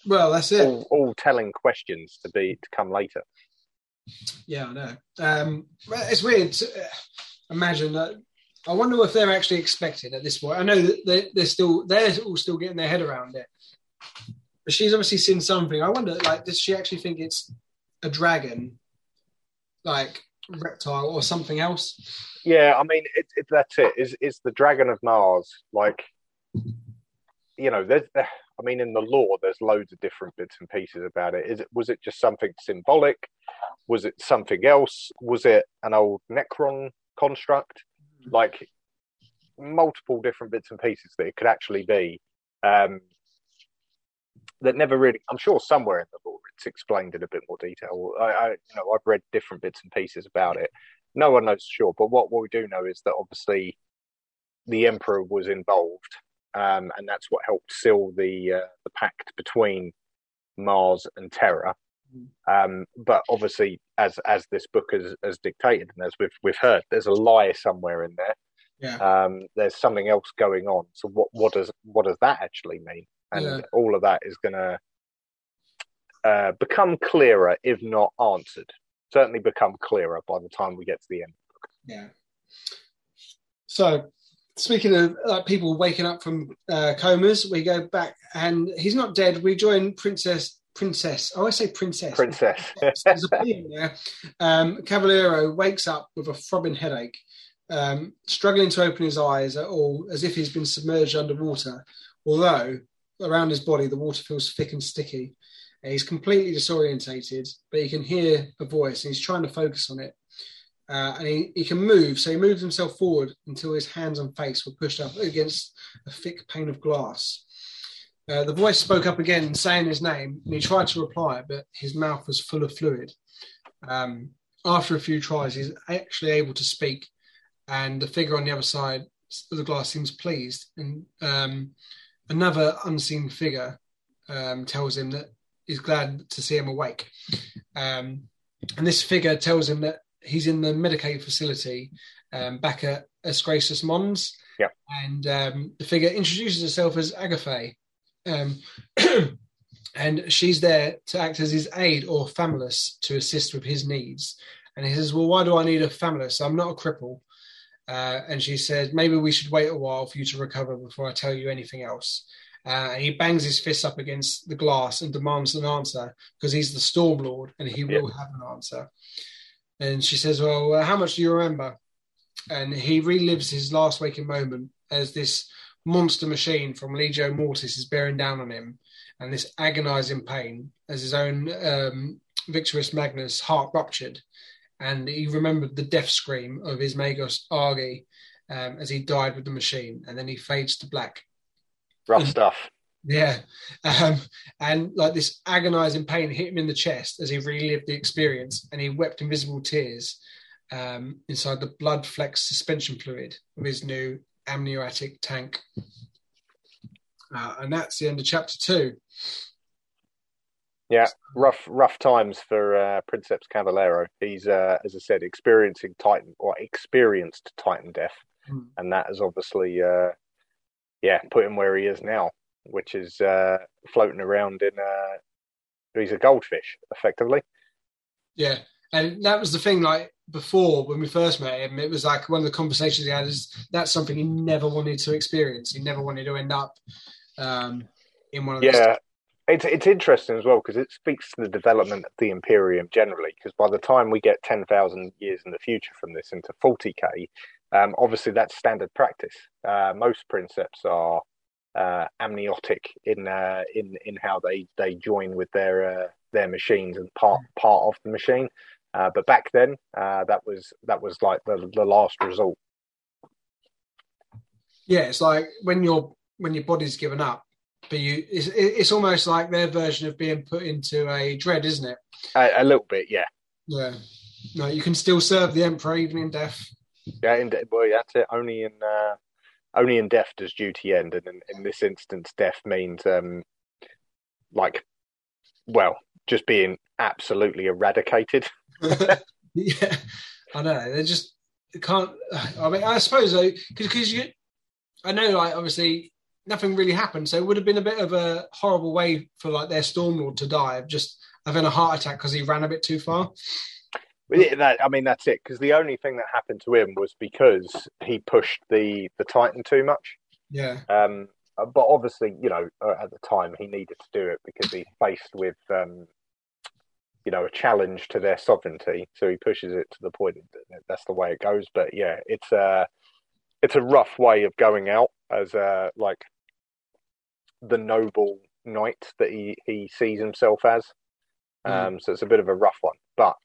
Well, that's it. All telling questions to come later. Yeah, I know. It's weird to imagine that. I wonder if they're actually expected at this point. I know that they're all still getting their head around it. But she's obviously seen something. I wonder, like, does she actually think it's a dragon, like reptile or something else? Yeah, I mean, that's it. Is the dragon of Mars, like, you know? There's, I mean, in the lore, there's loads of different bits and pieces about it. Was it just something symbolic? Was it something else? Was it an old Necron construct? Like, multiple different bits and pieces that it could actually be, that never really, I'm sure somewhere in the lore it's explained in a bit more detail. I've read different bits and pieces about it. No one knows for sure, but what we do know is that obviously the Emperor was involved, and that's what helped seal the pact between Mars and Terra. But obviously, as this book has dictated, and as we've heard, there's a lie somewhere in there. Yeah. There's something else going on. So what does that actually mean? And all of that is going to become clearer, if not answered. Certainly become clearer by the time we get to the end of the book. Yeah. So, speaking of people waking up from comas, we go back, and he's not dead. We join Princess. I always say princess. Princess. There's a theme there. Cavallero wakes up with a throbbing headache, struggling to open his eyes at all, as if he's been submerged underwater. Although around his body, the water feels thick and sticky. He's completely disorientated, but he can hear a voice, and he's trying to focus on it. And he can move, so he moves himself forward until his hands and face were pushed up against a thick pane of glass. The voice spoke up again, saying his name, and he tried to reply, but his mouth was full of fluid. After a few tries, he's actually able to speak, and the figure on the other side of the glass seems pleased. And another unseen figure tells him that he's glad to see him awake. And this figure tells him that he's in the Medicaid facility back at Ascrasis Mons. Yeah. And the figure introduces herself as Agathae. And she's there to act as his aide or famulus to assist with his needs. And he says, well, why do I need a famulus? I'm not a cripple. And she said, maybe we should wait a while for you to recover before I tell you anything else. And he bangs his fist up against the glass and demands an answer, because he's the Storm Lord and he will have an answer. And she says, well, how much do you remember? And he relives his last waking moment as this monster machine from Legio Mortis is bearing down on him, and this agonizing pain as his own Victorix Magna's heart ruptured, and he remembered the death scream of his Magos Argy as he died with the machine, and then he fades to black. Rough stuff. Yeah. And like this agonizing pain hit him in the chest as he relived the experience, and he wept invisible tears inside the blood-flecked suspension fluid of his new amniotic tank. And that's the end of chapter 2. Yeah, rough times for Princeps Cavallero. He's, as I said, experienced Titan death. Mm. And that has obviously, put him where he is now, which is floating around in, he's a goldfish, effectively. Yeah. And that was the thing, like, before, when we first met him, it was like one of the conversations he had is that's something he never wanted to experience. He never wanted to end up in one of those. Yeah, it's interesting as well, because it speaks to the development of the Imperium generally, because by the time we get 10,000 years in the future from this into 40k, obviously that's standard practice. Most princeps are amniotic in how they join with their machines and part of the machine. But back then, that was like the last resort. Yeah, it's like when your body's given up, but it's almost like their version of being put into a dread, isn't it? A little bit, yeah. Yeah. No, you can still serve the Emperor even in death. Yeah, that's it. Only in death does duty end, and in this instance, death means just being absolutely eradicated. Yeah, I know. They just can't. I mean, I suppose though, because you, I know, like obviously nothing really happened, so it would have been a bit of a horrible way for like their Stormlord to die of just having a heart attack because he ran a bit too far. Yeah, that, I mean, that's it. Because the only thing that happened to him was because he pushed the Titan too much. Yeah. But obviously, you know, at the time he needed to do it because he's faced with, you know, a challenge to their sovereignty. So he pushes it to the point that that's the way it goes. But yeah, it's a rough way of going out as like the noble knight that he sees himself as. So it's a bit of a rough one, but.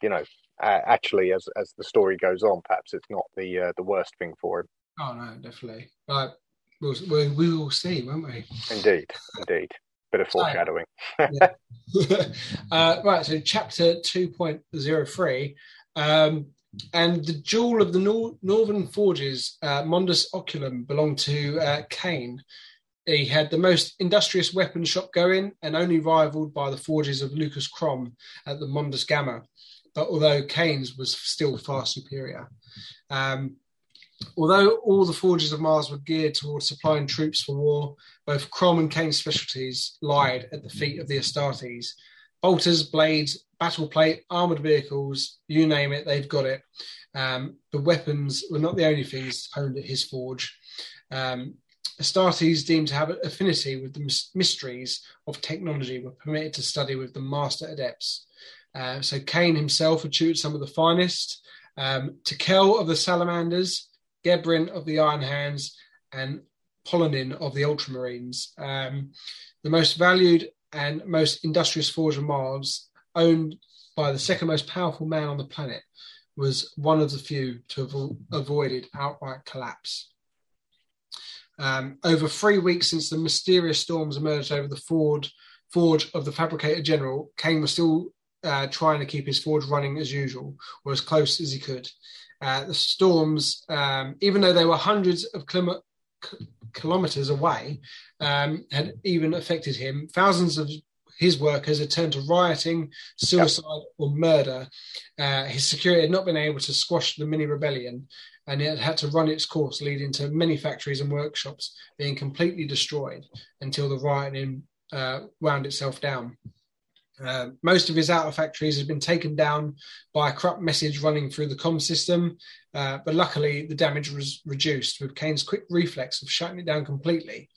You know, actually, as the story goes on, perhaps it's not the worst thing for him. Oh no, definitely. Like we will see, won't we? Indeed. Bit of foreshadowing. Yeah. Right. So, chapter 2.03, and the jewel of the Northern Forges, Mondus Oculum, belonged to Cain. He had the most industrious weapon shop going, and only rivaled by the forges of Lukas Chrom at the Mondus Gamma. But although Cain's was still far superior. Although all the forges of Mars were geared towards supplying troops for war, both Chrom and Cain's specialties lied at the feet of the Astartes. Bolters, blades, battle plate, armoured vehicles, you name it, they've got it. The weapons were not the only things owned at his forge. Astartes deemed to have affinity with the mysteries of technology were permitted to study with the master adepts. So Cain himself had tutored some of the finest, Tekel of the Salamanders, Gebrin of the Iron Hands, and Polonin of the Ultramarines. The most valued and most industrious forge of Mars, owned by the second most powerful man on the planet, was one of the few to have avoided outright collapse. Over 3 weeks since the mysterious storms emerged over the forge of the Fabricator General, Cain was still trying to keep his forge running as usual, or as close as he could. The storms, even though they were hundreds of kilometres away, had even affected him. Thousands of his workers had turned to rioting, suicide, or murder. His security had not been able to squash the mini-rebellion, and it had to run its course, leading to many factories and workshops being completely destroyed until the rioting wound itself down. Most of his outer factories had been taken down by a corrupt message running through the comm system, but luckily the damage was reduced with Cain's quick reflex of shutting it down completely.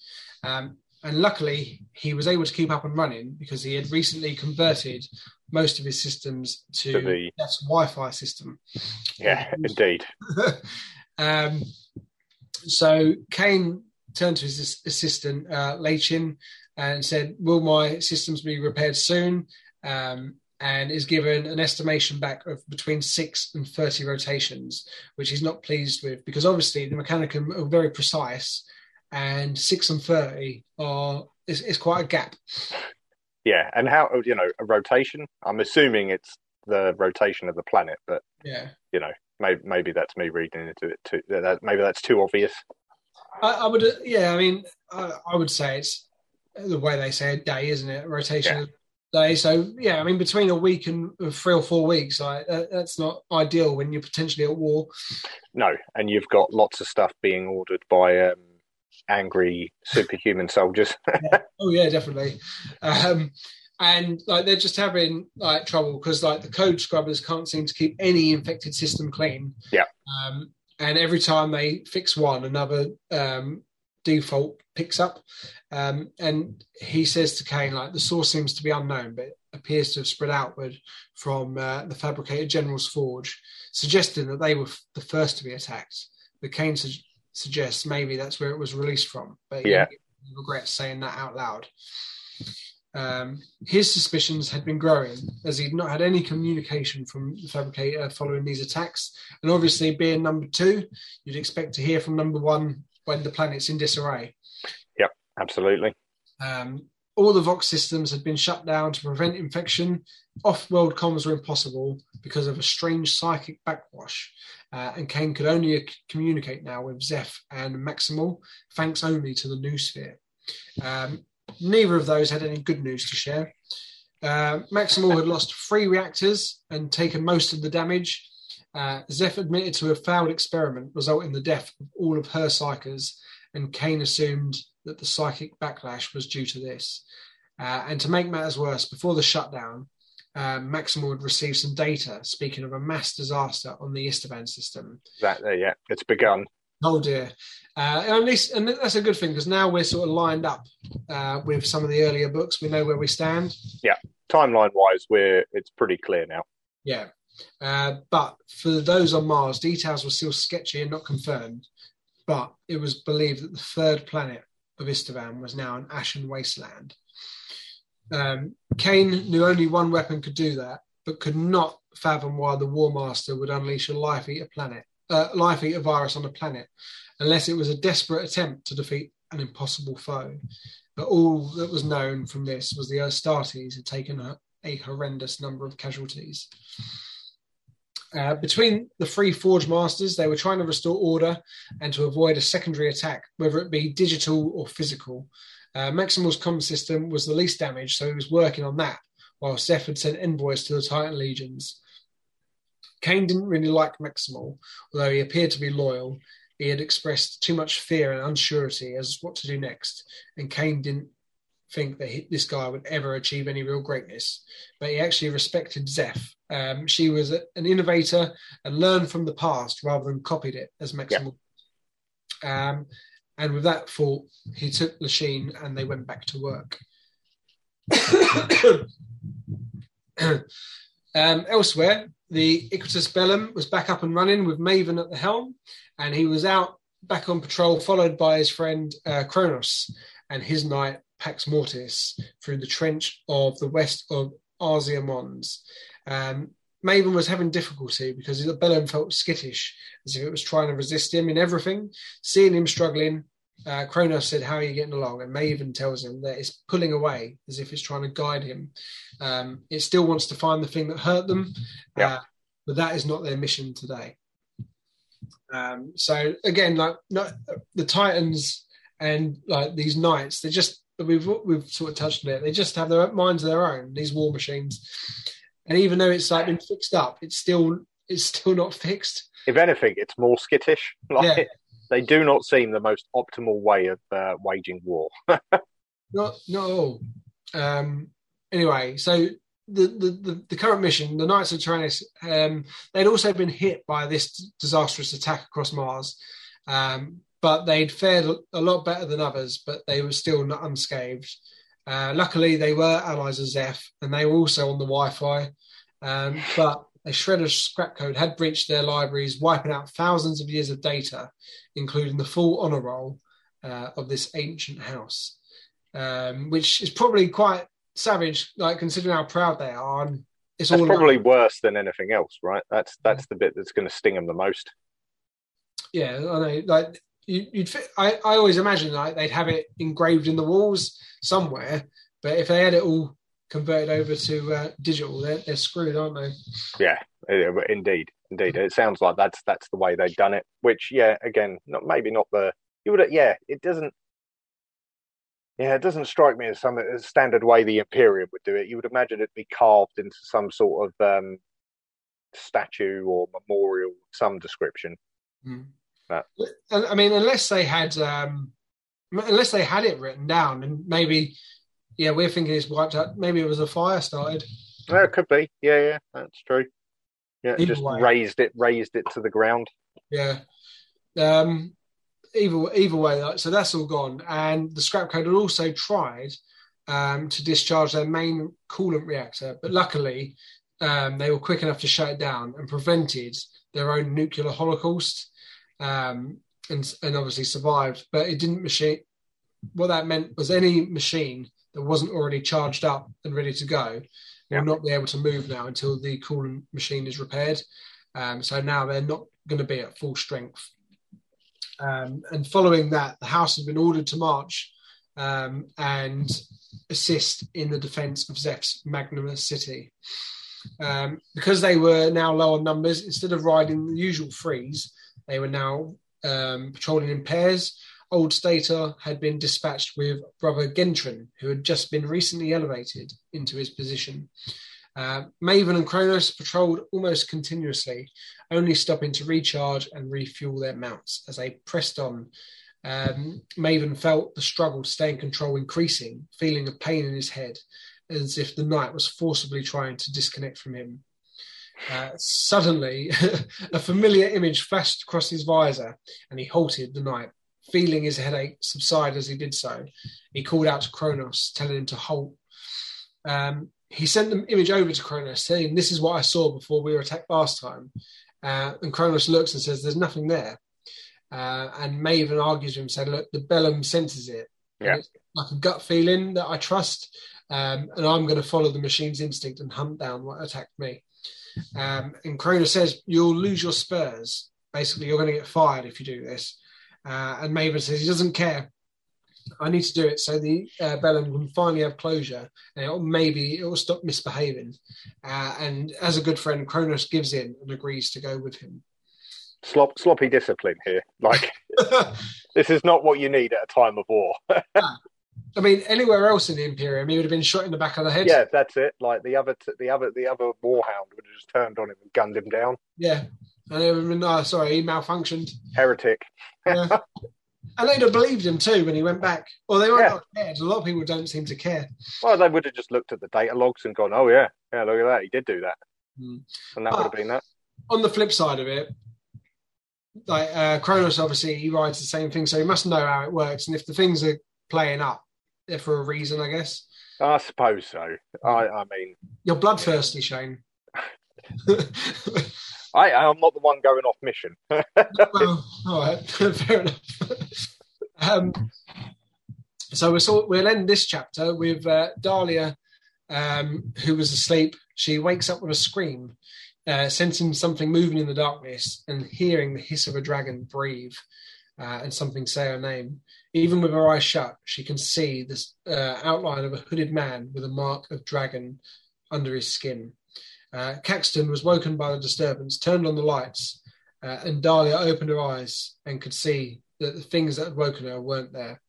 And luckily he was able to keep up and running because he had recently converted most of his systems to the Wi-Fi system. Yeah, indeed. So Cain turned to his assistant, Lachin, and said, will my systems be repaired soon? And is given an estimation back of between 6 and 30 rotations, which he's not pleased with, because obviously the Mechanicum are very precise, and 6 and 30 is quite a gap. Yeah, and how, you know, a rotation? I'm assuming it's the rotation of the planet, but, yeah, you know, maybe that's me reading into it too. Maybe that's too obvious. I would, yeah, I mean, I would say it's, the way they say a day, isn't it? Rotation yeah. day. So, yeah, I mean, between a week and 3 or 4 weeks, that's not ideal when you're potentially at war. No, and you've got lots of stuff being ordered by angry superhuman soldiers. Yeah. Oh, yeah, definitely. And like they're just having like trouble because like the code scrubbers can't seem to keep any infected system clean. Yeah. And every time they fix one, another default picks up, and he says to Cain, like, the source seems to be unknown, but appears to have spread outward from the Fabricator General's forge, suggesting that they were the first to be attacked. But Cain suggests maybe that's where it was released from, but yeah, he regrets saying that out loud. His suspicions had been growing, as he'd not had any communication from the Fabricator following these attacks, and obviously being number two, you'd expect to hear from number one when the planet's in disarray. Yep, absolutely. All the Vox systems had been shut down to prevent infection. Off-world comms were impossible because of a strange psychic backwash, and Cain could only communicate now with Zeth and Maximal, thanks only to the new sphere. Neither of those had any good news to share. Maximal had lost 3 reactors and taken most of the damage. Zeth admitted to a failed experiment, resulting in the death of all of her psychers, and Kane assumed that the psychic backlash was due to this. And to make matters worse, before the shutdown, Maximal had received some data speaking of a mass disaster on the Istvan system. Exactly, yeah. It's begun. Oh, dear. And that's a good thing, because now we're sort of lined up with some of the earlier books. We know where we stand. Yeah. Timeline-wise, it's pretty clear now. Yeah. But for those on Mars, details were still sketchy and not confirmed. But it was believed that the 3rd planet of Istvan was now an ashen wasteland. Kane knew only one weapon could do that, but could not fathom why the War Master would unleash a life-eater virus on a planet, unless it was a desperate attempt to defeat an impossible foe. But all that was known from this was the Astartes had taken a horrendous number of casualties. Between the 3 Forge Masters, they were trying to restore order and to avoid a secondary attack, whether it be digital or physical. Maximal's comm system was the least damaged, so he was working on that, while Zeth had sent envoys to the Titan Legions. Kane didn't really like Maximal, although he appeared to be loyal. He had expressed too much fear and unsurety as what to do next, and Kane didn't think that this guy would ever achieve any real greatness. But he actually respected Zeth. She was an innovator and learned from the past rather than copied it, as Maximal. Yeah. And with that thought, he took Lachine and they went back to work. Elsewhere, the Icatus Bellum was back up and running with Maven at the helm, and he was out back on patrol, followed by his friend Cronus and his knight Pax Mortis through the trench of the west of Arzea Mons. Maven was having difficulty because the Bellum felt skittish, as if it was trying to resist him in everything. Seeing him struggling, Cronus said, "How are you getting along?" And Maven tells him that it's pulling away, as if it's trying to guide him. It still wants to find the thing that hurt them, but that is not their mission today. So again, the Titans and these knights, they just we've sort of touched on it. They just have their minds of their own. These war machines. And even though it's been fixed up, it's still not fixed. If anything, it's more skittish. They do not seem the most optimal way of waging war. not at all. Anyway, so the current mission, the Knights of Tyrannus, they'd also been hit by this disastrous attack across Mars, but they'd fared a lot better than others. But they were still not unscathed. Luckily, they were allies of Zeth, and they were also on the Wi-Fi, but a shred of scrap code had breached their libraries, wiping out thousands of years of data, including the full honor roll of this ancient house, which is probably quite savage, considering how proud they are. And that's probably worse than anything else, right? That's the bit that's going to sting them the most. Yeah, I know. I always imagine they'd have it engraved in the walls somewhere, but if they had it all converted over to digital, they're screwed, aren't they? Yeah, indeed. It sounds like that's the way they've done it. Which, yeah, again, it doesn't strike me as some standard way the Imperium would do it. You would imagine it'd be carved into some sort of statue or memorial, some description. Mm. I mean, unless they had it written down, and maybe, yeah, we're thinking it's wiped out. Maybe it was a fire started. Well, it could be. Yeah, that's true. Yeah, it just raised it to the ground. Yeah. Either way, so that's all gone, and the scrap code had also tried to discharge their main coolant reactor, but luckily they were quick enough to shut it down and prevented their own nuclear holocaust. And obviously survived, but it didn't machine. What that meant was any machine that wasn't already charged up and ready to go will not be able to move now until the coolant machine is repaired. So now they're not going to be at full strength. And following that, the house has been ordered to march and assist in the defense of Zeph's Magma City. Because they were now low on numbers, instead of riding the usual 3s, they were now patrolling in pairs, old Stator had been dispatched with Brother Gentrin, who had just been recently elevated into his position. Maven and Cronus patrolled almost continuously, only stopping to recharge and refuel their mounts as they pressed on. Maven felt the struggle to stay in control increasing, feeling a pain in his head, as if the knight was forcibly trying to disconnect from him. Suddenly, a familiar image flashed across his visor, and he halted the knight, feeling his headache subside as he did so. He called out to Cronus, telling him to halt. He sent the image over to Cronus, saying, "This is what I saw before we were attacked last time." And Cronus looks and says, "There's nothing there." And Maven argues with him, saying, "Look, the Bellum senses it. Yeah. It's like a gut feeling that I trust, and I'm going to follow the machine's instinct and hunt down what attacked me." And Cronus says, "You'll lose your spurs. Basically, you're going to get fired if you do this." And Maven says he doesn't care. "I need to do it so the Bellum can finally have closure, and maybe it will stop misbehaving." And as a good friend, Cronus gives in and agrees to go with him. Sloppy discipline here. Like, this is not what you need at a time of war. I mean, anywhere else in the Imperium, he would have been shot in the back of the head. Yeah, that's it. Like the other Warhound would have just turned on him and gunned him down. Yeah, and it would have been, he malfunctioned. Heretic. Yeah. And they'd have believed him too when he went back. Well, they might not have cared. A lot of people don't seem to care. Well, they would have just looked at the data logs and gone, "Oh yeah, look at that. He did do that," and that would have been that. On the flip side of it, like Cronus, obviously he rides the same thing, so he must know how it works. And if the things are playing up, they're for a reason, I guess. I suppose so. I mean, you're bloodthirsty, Shane. I'm not the one going off mission. Well, all right, fair enough. So we'll end this chapter with Dalia, who was asleep. She wakes up with a scream, sensing something moving in the darkness and hearing the hiss of a dragon breathe and something say her name. Even with her eyes shut, she can see this outline of a hooded man with a mark of dragon under his skin. Caxton was woken by the disturbance, turned on the lights, and Dalia opened her eyes and could see that the things that had woken her weren't there.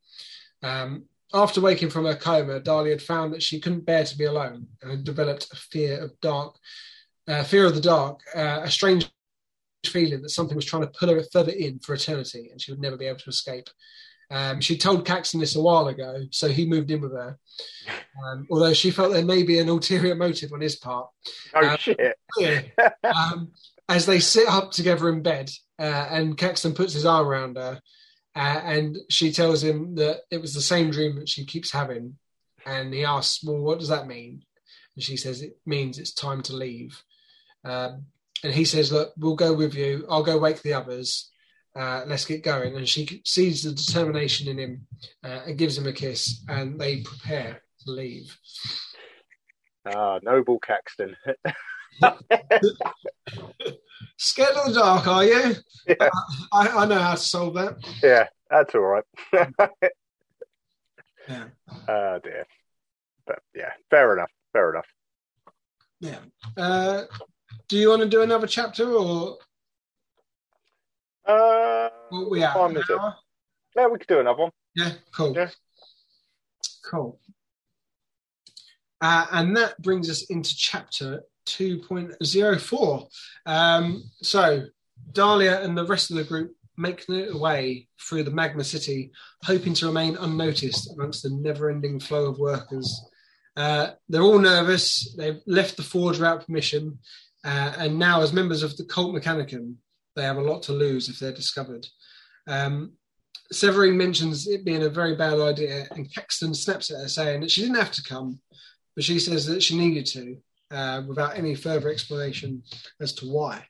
After waking from her coma, Dalia had found that she couldn't bear to be alone and had developed a fear of the dark, a strange feeling that something was trying to pull her further in for eternity and she would never be able to escape. She told Caxton this a while ago, so he moved in with her. Although she felt there may be an ulterior motive on his part. Oh, shit. Yeah. As they sit up together in bed, and Caxton puts his arm around her, and she tells him that it was the same dream that she keeps having. And he asks, "Well, what does that mean?" And she says, "It means it's time to leave." And he says, "Look, we'll go with you. I'll go wake the others. Let's get going." And she sees the determination in him and gives him a kiss, and they prepare to leave. Noble Caxton. Scared of the dark, are you? Yeah. I know how to solve that. Yeah, that's all right. Yeah. Oh, dear. But, yeah, fair enough. Yeah. Do you want to do another chapter, or...? We could do another one. Yeah, cool. Yeah. Cool. And that brings us into chapter 2.04. So Dalia and the rest of the group make their way through the Magma City, hoping to remain unnoticed amongst the never-ending flow of workers. They're all nervous. They've left the forge without permission, and now as members of the cult Mechanicum, they have a lot to lose if they're discovered. Severine mentions it being a very bad idea, and Caxton snaps at her, saying that she didn't have to come, but she says that she needed to, without any further explanation as to why.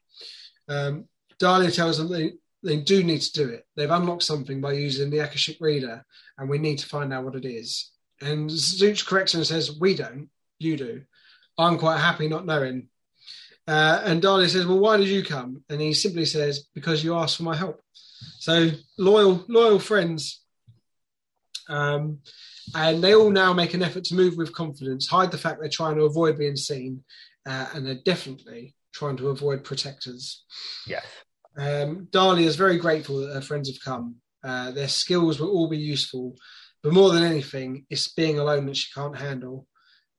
Dalia tells them they do need to do it. They've unlocked something by using the Akashic Reader, and we need to find out what it is. And Zouche corrects her and says, "We don't, you do. I'm quite happy not knowing." And Dalia says, "Well, why did you come?" And he simply says, "Because you asked for my help." So loyal friends. And they all now make an effort to move with confidence, hide the fact they're trying to avoid being seen, and they're definitely trying to avoid protectors. Yes. Dalia is very grateful that her friends have come, Their skills will all be useful, but more than anything, it's being alone that she can't handle.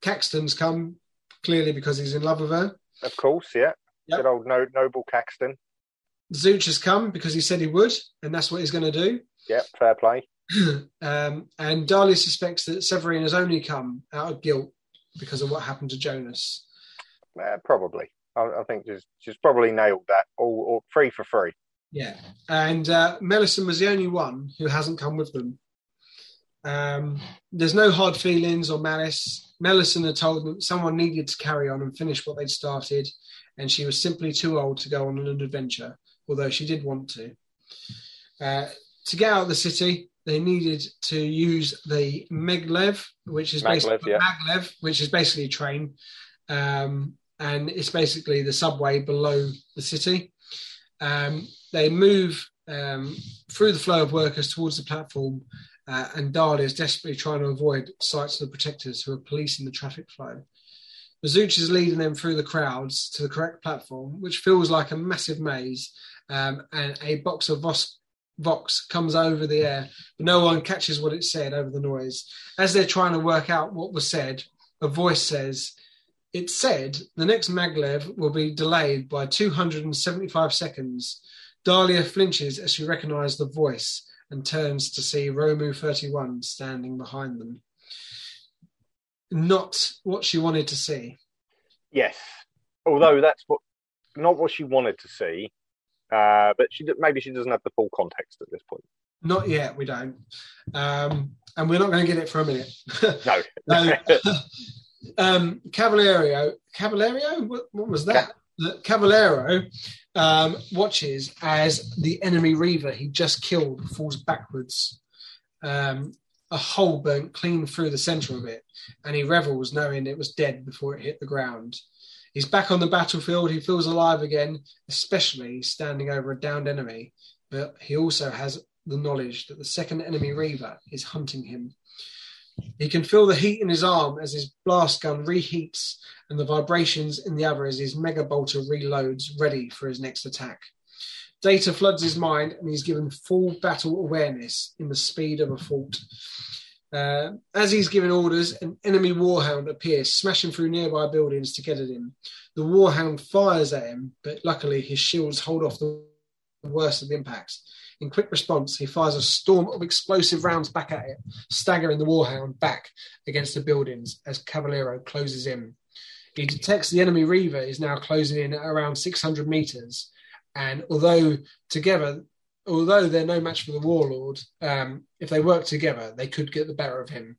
Caxton's come clearly because he's in love with her. Of course, yeah. Yep. Good old noble Caxton. Zouche has come because he said he would, and that's what he's going to do. Yep, fair play. And Dalia suspects that Severine has only come out of guilt because of what happened to Jonas. Probably. I think she's probably nailed that, or free for free. Yeah, and Mellicent was the only one who hasn't come with them. There's no hard feelings or malice. Mellicent had told them someone needed to carry on and finish what they'd started, and she was simply too old to go on an adventure, although she did want to. To get out of the city, they needed to use the Maglev, which is basically a train, and it's basically the subway below the city. They move through the flow of workers towards the platform, and Dalia is desperately trying to avoid sights of the protectors who are policing the traffic flow. Zouche is leading them through the crowds to the correct platform, which feels like a massive maze, and a box of Vox comes over the air, but no one catches what it said over the noise. As they're trying to work out what was said, a voice says, "It said the next maglev will be delayed by 275 seconds. Dalia flinches as she recognises the voice and turns to see Rho-mu 31 standing behind them. Not what she wanted to see. Yes, although not what she wanted to see. But maybe she doesn't have the full context at this point. Not yet, we don't. And we're not going to get it for a minute. No. Cavallero? What was that? Cavallero watches as the enemy Reaver he just killed falls backwards. A hole burnt clean through the centre of it, and he revels knowing it was dead before it hit the ground. He's back on the battlefield. He feels alive again, especially standing over a downed enemy. But he also has the knowledge that the second enemy Reaver is hunting him. He can feel the heat in his arm as his blast gun reheats and the vibrations in the other as his mega bolter reloads, ready for his next attack. Data floods his mind and he's given full battle awareness in the speed of a thought. As he's giving orders, an enemy warhound appears, smashing through nearby buildings to get at him. The warhound fires at him, but luckily his shields hold off the worst of the impacts. In quick response, he fires a storm of explosive rounds back at it, staggering the warhound back against the buildings as Cavallero closes in. He detects the enemy Reaver is now closing in at around 600 metres, and although they're no match for the Warlord, if they work together, they could get the better of him.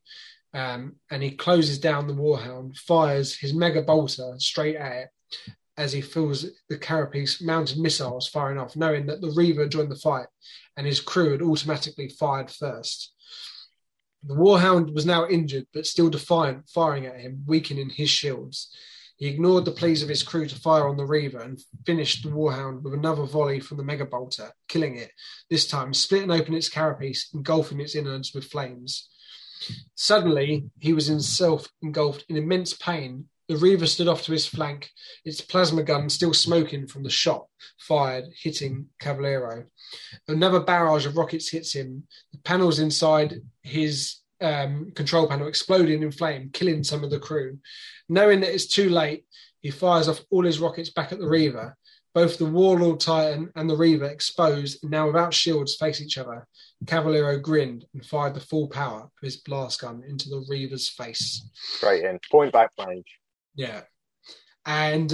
And he closes down the Warhound, fires his Mega Bolter straight at it as he feels the Carapace mounted missiles firing off, knowing that the Reaver joined the fight and his crew had automatically fired first. The Warhound was now injured, but still defiant, firing at him, weakening his shields. He ignored the pleas of his crew to fire on the Reaver and finished the Warhound with another volley from the Mega Bolter, killing it, this time splitting open its carapace, engulfing its innards with flames. Suddenly, he was himself engulfed in immense pain. The Reaver stood off to his flank, its plasma gun still smoking from the shot fired, hitting Cavallero. Another barrage of rockets hits him. The panels inside his control panel exploding in flame, killing some of the crew. Knowing that it's too late, he fires off all his rockets back at the Reaver. Both the Warlord Titan and the Reaver, exposed and now without shields, face each other. Cavallero grinned and fired the full power of his blast gun into the Reaver's face. Straight in. Point back range. Yeah. And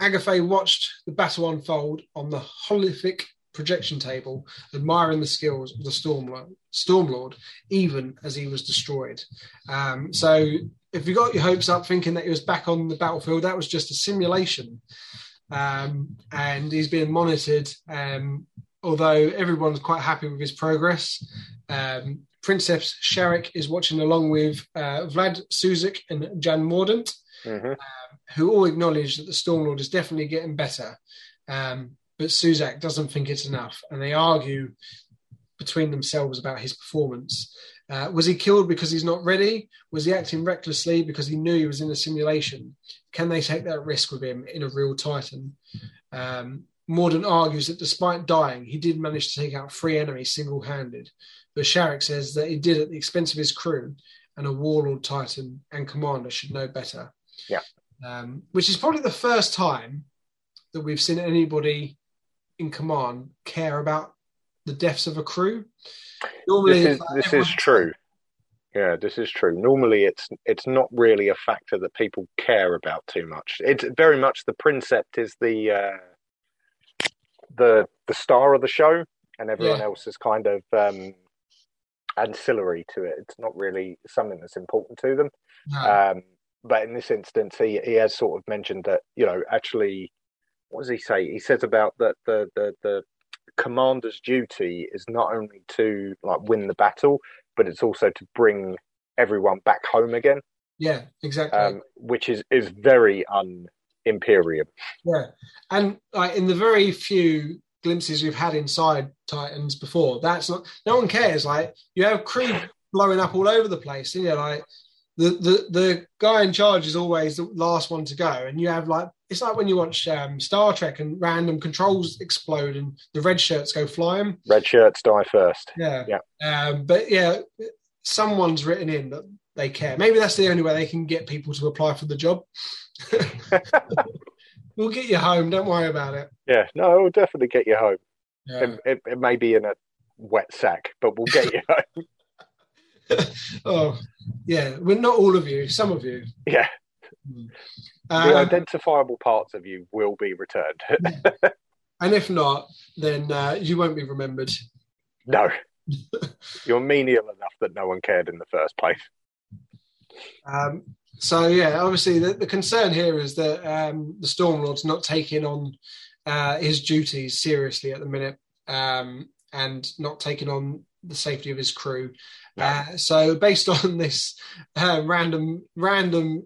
Agathe watched the battle unfold on the horrific projection table, admiring the skills of the Stormlord, even as he was destroyed. So if you got your hopes up thinking that he was back on the battlefield, that was just a simulation. And he's being monitored, although everyone's quite happy with his progress. Princess Sharik is watching along with Vlad Suzik and Jan Mordant, who all acknowledge that the Stormlord is definitely getting better. But Suzak doesn't think it's enough, and they argue between themselves about his performance. Was he killed because he's not ready? Was he acting recklessly because he knew he was in a simulation? Can they take that risk with him in a real Titan? Morden argues that despite dying, he did manage to take out 3 enemies single-handed, but Sharik says that he did at the expense of his crew, and a warlord titan and commander should know better. Yeah. Which is probably the first time that we've seen anybody in command care about the deaths of a crew. Normally, this is true. Yeah, this is true. Normally, it's not really a factor that people care about too much. It's very much the princept is the star of the show, and everyone else is kind of ancillary to it. It's not really something that's important to them. No. But in this instance, he has sort of mentioned that, you know, actually, what does he say? He says about that the commander's duty is not only to like win the battle, but it's also to bring everyone back home again. Yeah, exactly. Which is very un-Imperium. Yeah, and in the very few glimpses we've had inside Titans before, that's not. No one cares. Like you have crew blowing up all over the place, and you're like. The guy in charge is always the last one to go, and you have like it's like when you watch Star Trek and random controls explode and the red shirts go flying. Red shirts die first. Yeah. But yeah, someone's written in that they care. Maybe that's the only way they can get people to apply for the job. We'll get you home. Don't worry about it. Yeah, no, we'll definitely get you home. Yeah. It may be in a wet sack, but we'll get you home. Oh, yeah. Well, not all of you. Some of you. Yeah. The identifiable parts of you will be returned. And if not, then you won't be remembered. No. You're menial enough that no one cared in the first place. So, yeah, obviously the concern here is that the Stormlord's not taking on his duties seriously at the minute and not taking on the safety of his crew. So based on this random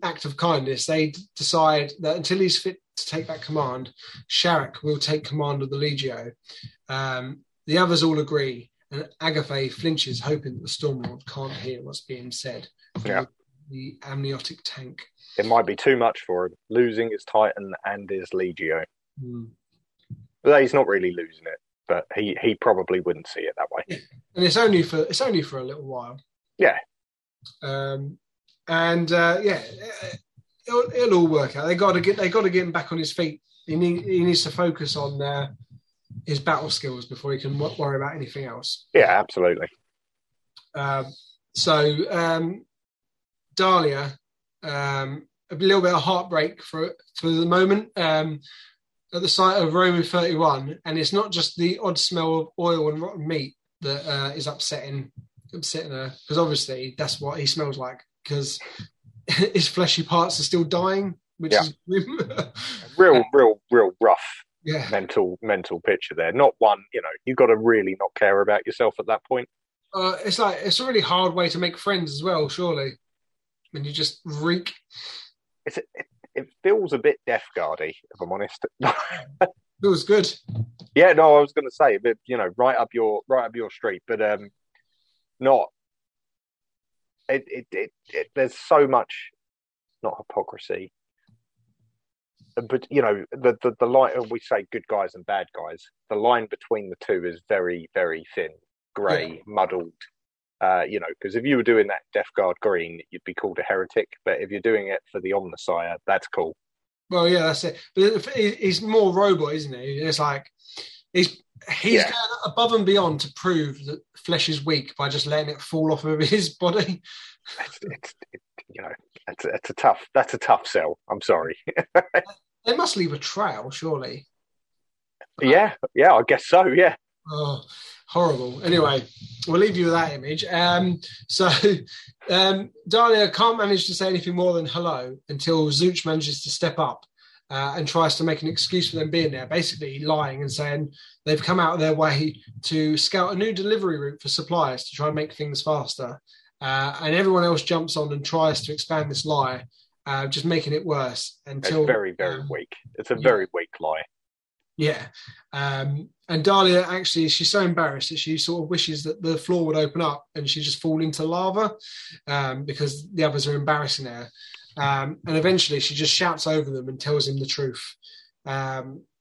act of kindness, they decide that until he's fit to take back command, Sharik will take command of the Legio. The others all agree, and Agafay flinches, hoping that the Stormlord can't hear what's being said. Yeah. The amniotic tank. It might be too much for him, losing his Titan and his Legio. But he's not really losing it. But he probably wouldn't see it that way, and it's only for a little while. Yeah, it'll all work out. They got to get him back on his feet. He needs to focus on his battle skills before he can worry about anything else. Yeah, absolutely. So Dalia, a little bit of heartbreak for the moment. At the sight of Rho-mu 31, and it's not just the odd smell of oil and rotten meat that is upsetting her, because obviously that's what he smells like, because his fleshy parts are still dying, which is grim. real rough mental picture there. Not one, you know, you've got to really not care about yourself at that point. It's like, it's a really hard way to make friends as well, surely, when you just reek. It feels a bit Death Guardy, if I'm honest. It was good. Yeah, no, I was going to say, but you know, right up your street, but not. There's so much, not hypocrisy, but you know, the line we say good guys and bad guys. The line between the two is very, very thin, grey, muddled. You know, because if you were doing that Death Guard green, you'd be called a heretic. But if you're doing it for the Omnisire, that's cool. Well, yeah, that's it. But he's more robot, isn't he? It's like he's going above and beyond to prove that flesh is weak by just letting it fall off of his body. That's a tough sell. I'm sorry. They must leave a trail, surely. Yeah, I guess so. Yeah. Oh, horrible. Anyway, we'll leave you with that image. So Dalia can't manage to say anything more than hello until Zouche manages to step up and tries to make an excuse for them being there, basically lying and saying they've come out of their way to scout a new delivery route for supplies to try and make things faster. And everyone else jumps on and tries to expand this lie, just making it worse. Until it's very, very weak. It's a very weak lie. Yeah. And Dalia, actually, she's so embarrassed that she sort of wishes that the floor would open up and she just fall into lava because the others are embarrassing her. And eventually she just shouts over them and tells him the truth.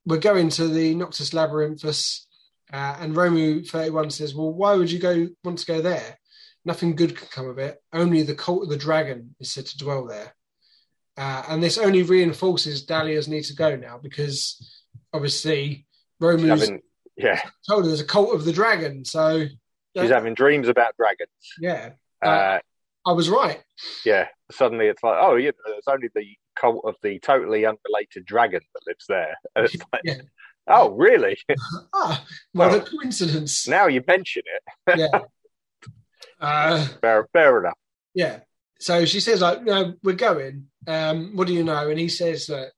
we're going to the Noctis Labyrinthus, and Rho-mu 31 says, well, why would you want to go there? Nothing good can come of it. Only the cult of the dragon is said to dwell there. And this only reinforces Dalia's need to go now, because obviously Romu's told her there's a cult of the dragon. So she's having dreams about dragons. Yeah. I was right. Yeah. Suddenly it's like, oh, yeah, there's only the cult of the totally unrelated dragon that lives there. And it's like, oh, really? What a coincidence. Now you mention it. Fair enough. Yeah. So she says, like, no, we're going. What do you know? And he says that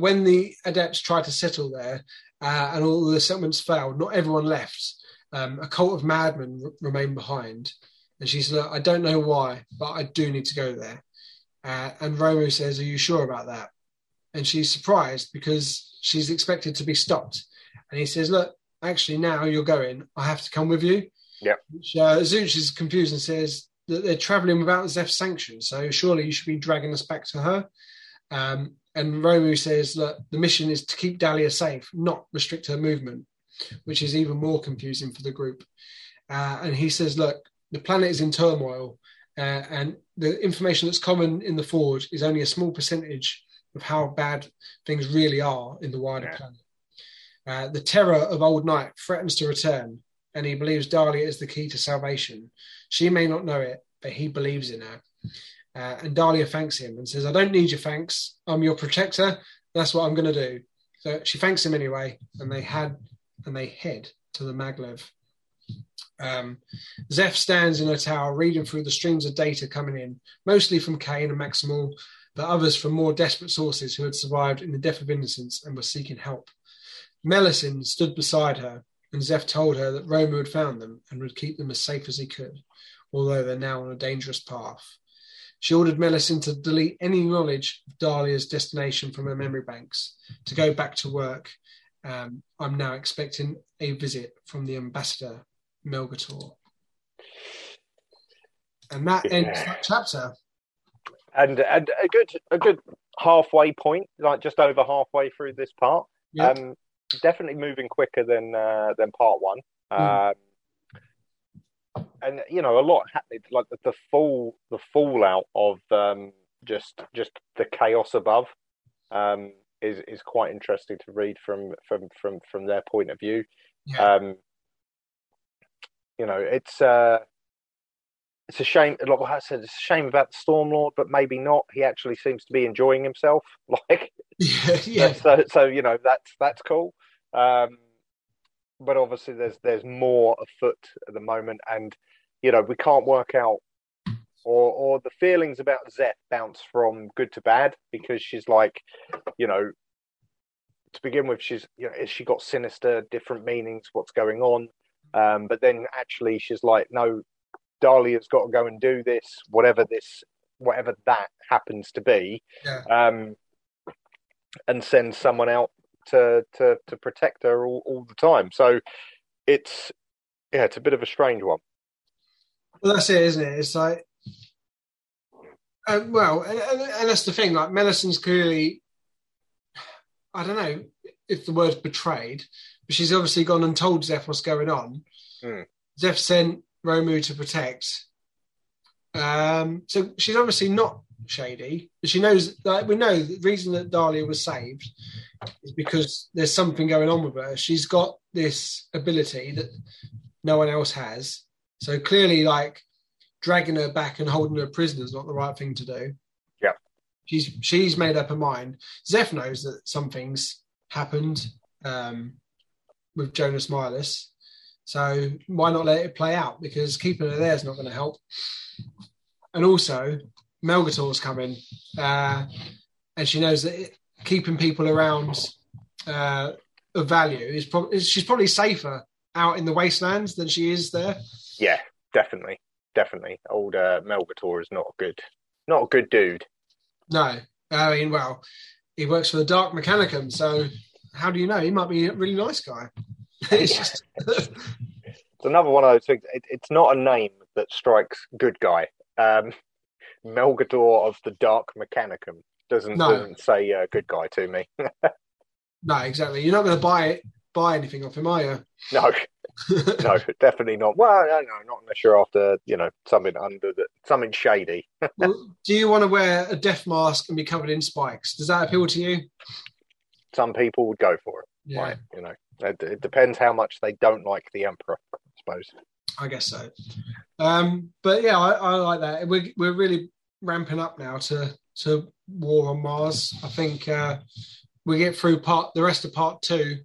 when the adepts tried to settle there and all the settlements failed, not everyone left. A cult of madmen remained behind. And she said, I don't know why, but I do need to go there. And Rho-mu says, are you sure about that? And she's surprised because she's expected to be stopped. And he says, look, actually, now you're going. I have to come with you. Yep. Which, Zouche is confused and says that they're travelling without Zeph's sanction, so surely you should be dragging us back to her. And Rho-mu says that the mission is to keep Dalia safe, not restrict her movement, which is even more confusing for the group. And he says, look, the planet is in turmoil, and the information that's common in the Forge is only a small percentage of how bad things really are in the wider planet. The terror of Old Night threatens to return, and he believes Dalia is the key to salvation. She may not know it, but he believes in her. And Dalia thanks him and says, I don't need your thanks. I'm your protector. That's what I'm going to do. So she thanks him anyway, and they head to the maglev. Zeth stands in her tower, reading through the streams of data coming in, mostly from Cain and Maximal, but others from more desperate sources who had survived in the death of innocence and were seeking help. Mellicent stood beside her, and Zeth told her that Rho-mu had found them and would keep them as safe as he could, although they're now on a dangerous path. She ordered Mellicent to delete any knowledge of Dalia's destination from her memory banks, to go back to work. I'm now expecting a visit from the ambassador, Melgator. And that ends that chapter. And a good halfway point, like just over halfway through this part. Yep. Definitely moving quicker than part one, and you know a lot happening. Like the fallout of just the chaos above is quite interesting to read from their point of view. Yeah. You know, it's a shame. Like I said, it's a shame about the Stormlord, but maybe not. He actually seems to be enjoying himself. Like, So you know that's cool. But obviously, there's more afoot at the moment, and you know we can't work out or the feelings about Zeth bounce from good to bad because she's like, you know, to begin with, she's you know, has she got sinister, different meanings? What's going on? But then actually, she's like, no, Dalia's got to go and do this, whatever that happens to be. Yeah. And send someone out to protect her all the time. So it's a bit of a strange one. Well, that's it, isn't it? It's like, and that's the thing. Like, Mellicent's clearly, I don't know if the word's betrayed, but she's obviously gone and told Zeth what's going on. Mm. Zeth sent Rho-mu to protect. So she's obviously not shady. She knows, like we know, the reason that Dalia was saved is because there's something going on with her. She's got this ability that no one else has. So clearly, like dragging her back and holding her prisoner is not the right thing to do. Yeah, she's made up her mind. Zeth knows that something's happened with Jonas Milas. So why not let it play out? Because keeping her there is not going to help. And also, Melgator's coming, and she knows that keeping people around of value is probably she's probably safer out in the wastelands than she is there. Yeah, definitely. Old Melgator is not a good dude. No, I mean, well, he works for the Dark Mechanicum, so how do you know? He might be a really nice guy. It's just it's another one of those things. It's not a name that strikes good guy. Melgator of the Dark Mechanicum doesn't say good guy to me. No, exactly. You're not going to buy anything off him, are you? No. No, definitely not. Well, no, not unless you're after, something under the, something shady. Well, do you want to wear a death mask and be covered in spikes? Does that appeal to you? Some people would go for it. Yeah. Right? It depends how much they don't like the Emperor, I suppose. I guess so. But yeah, I like that. We're really ramping up now to war on Mars. I think we get through the rest of part 2.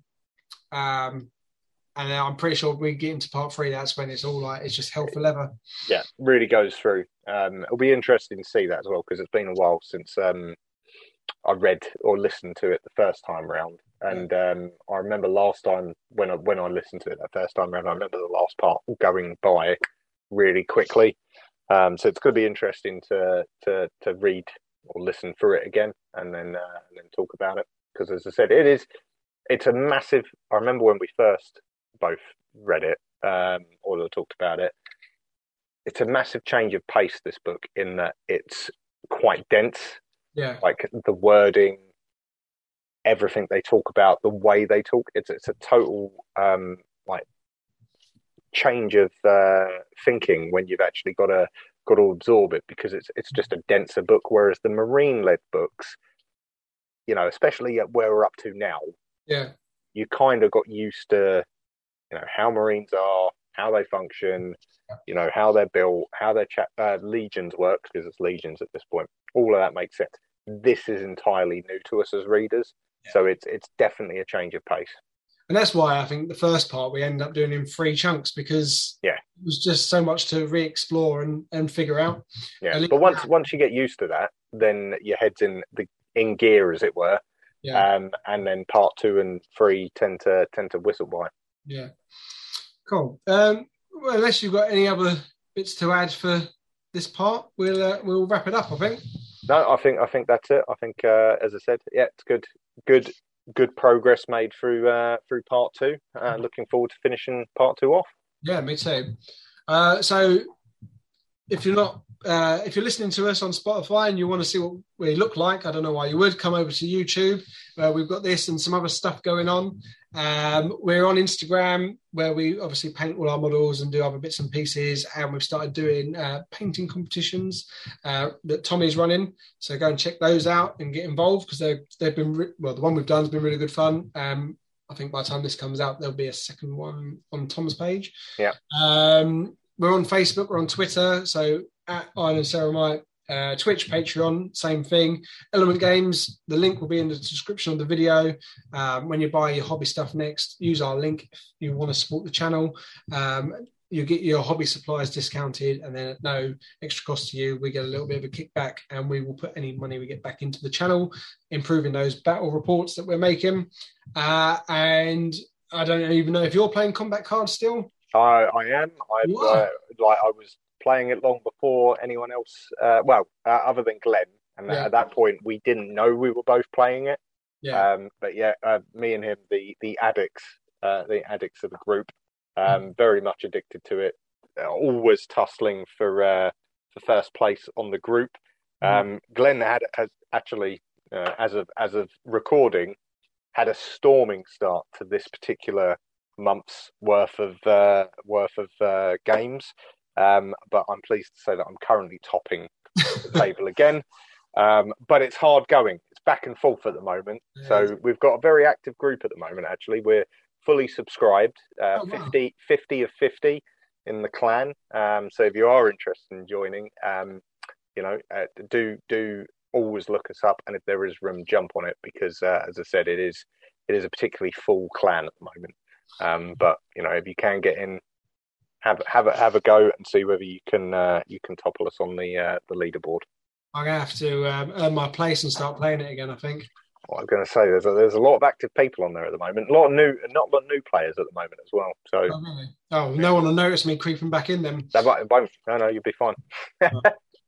And I'm pretty sure we get into part 3. That's when it's all like, it's just hell for leather. Yeah, really goes through. It'll be interesting to see that as well, because it's been a while since I read or listened to it the first time round. And I remember last time when I listened to it that first time round, I remember the last part going by really quickly. So it's going to be interesting to read or listen through it again, and then talk about it. Because as I said, it's a massive. I remember when we first both read it or talked about it, it's a massive change of pace, this book, in that it's quite dense. Yeah, like the wording, everything they talk about, the way they talk, it's a total like change of thinking when you've actually got to absorb it, because it's just a denser book. Whereas the marine led books, especially at where we're up to now, yeah, you kind of got used to how Marines are, how they function, how they're built, how their legions work, because it's legions at this point. All of that makes sense. This is entirely new to us as readers, yeah. So it's definitely a change of pace. And that's why I think the first part we ended up doing in 3 chunks, because it was just so much to re-explore and figure out. Yeah, but once you get used to that, then your head's in gear, as it were. Yeah. And then part 2 and 3 tend to whistle by. Yeah, cool. Well, unless you've got any other bits to add for this part, we'll wrap it up, I think. No, I think that's it. I think, as I said, yeah, it's good progress made through part 2. Looking forward to finishing part 2 off. Yeah, me too. So, if you're listening to us on Spotify and you want to see what we look like, I don't know why you would, come over to YouTube. We've got this and some other stuff going on. We're on Instagram, where we obviously paint all our models and do other bits and pieces, and we've started doing painting competitions that Tommy's running, so go and check those out and get involved, because they've been the one we've done has been really good fun. I think by the time this comes out there'll be a second one on Tom's page. Yeah. We're on Facebook, we're on Twitter, so at Iron and Ceramite, Twitch, Patreon, same thing. Element Games, the link will be in the description of the video. When you buy your hobby stuff next, use our link if you want to support the channel. You get your hobby supplies discounted, and then at no extra cost to you, we get a little bit of a kickback, and we will put any money we get back into the channel, improving those battle reports that we're making. And I don't even know if you're playing combat cards still. I am. I was playing it long before anyone else. Other than Glenn, and yeah. At that point, we didn't know we were both playing it. Yeah. Me and him, the addicts of the group, very much addicted to it. Always tussling for first place on the group. Glenn has actually, as of recording, had a storming start to this particular month's worth of games, but I'm pleased to say that I'm currently topping the table again. But it's hard going; it's back and forth at the moment. Yeah. So we've got a very active group at the moment. Actually, we're fully subscribed, 50 of 50 in the clan. So if you are interested in joining, do always look us up, and if there is room, jump on it, because as I said, it is a particularly full clan at the moment. But if you can get in, have a go and see whether you can topple us on the leaderboard. I'm gonna have to earn my place and start playing it again, I think. Well, I was gonna say there's a lot of active people on there at the moment, not a lot of new players at the moment as well. So no one will notice me creeping back in then. No, you'll be fine.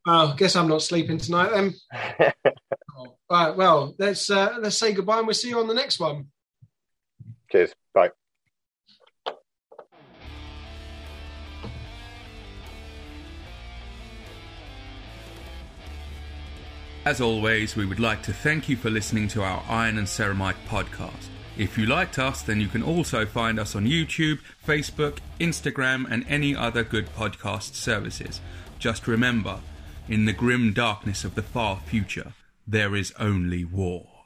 I guess I'm not sleeping tonight then. All right, well let's say goodbye and we'll see you on the next one. Cheers, bye. As always, we would like to thank you for listening to our Iron and Ceramite podcast. If you liked us, then you can also find us on YouTube, Facebook, Instagram, and any other good podcast services. Just remember, in the grim darkness of the far future, there is only war.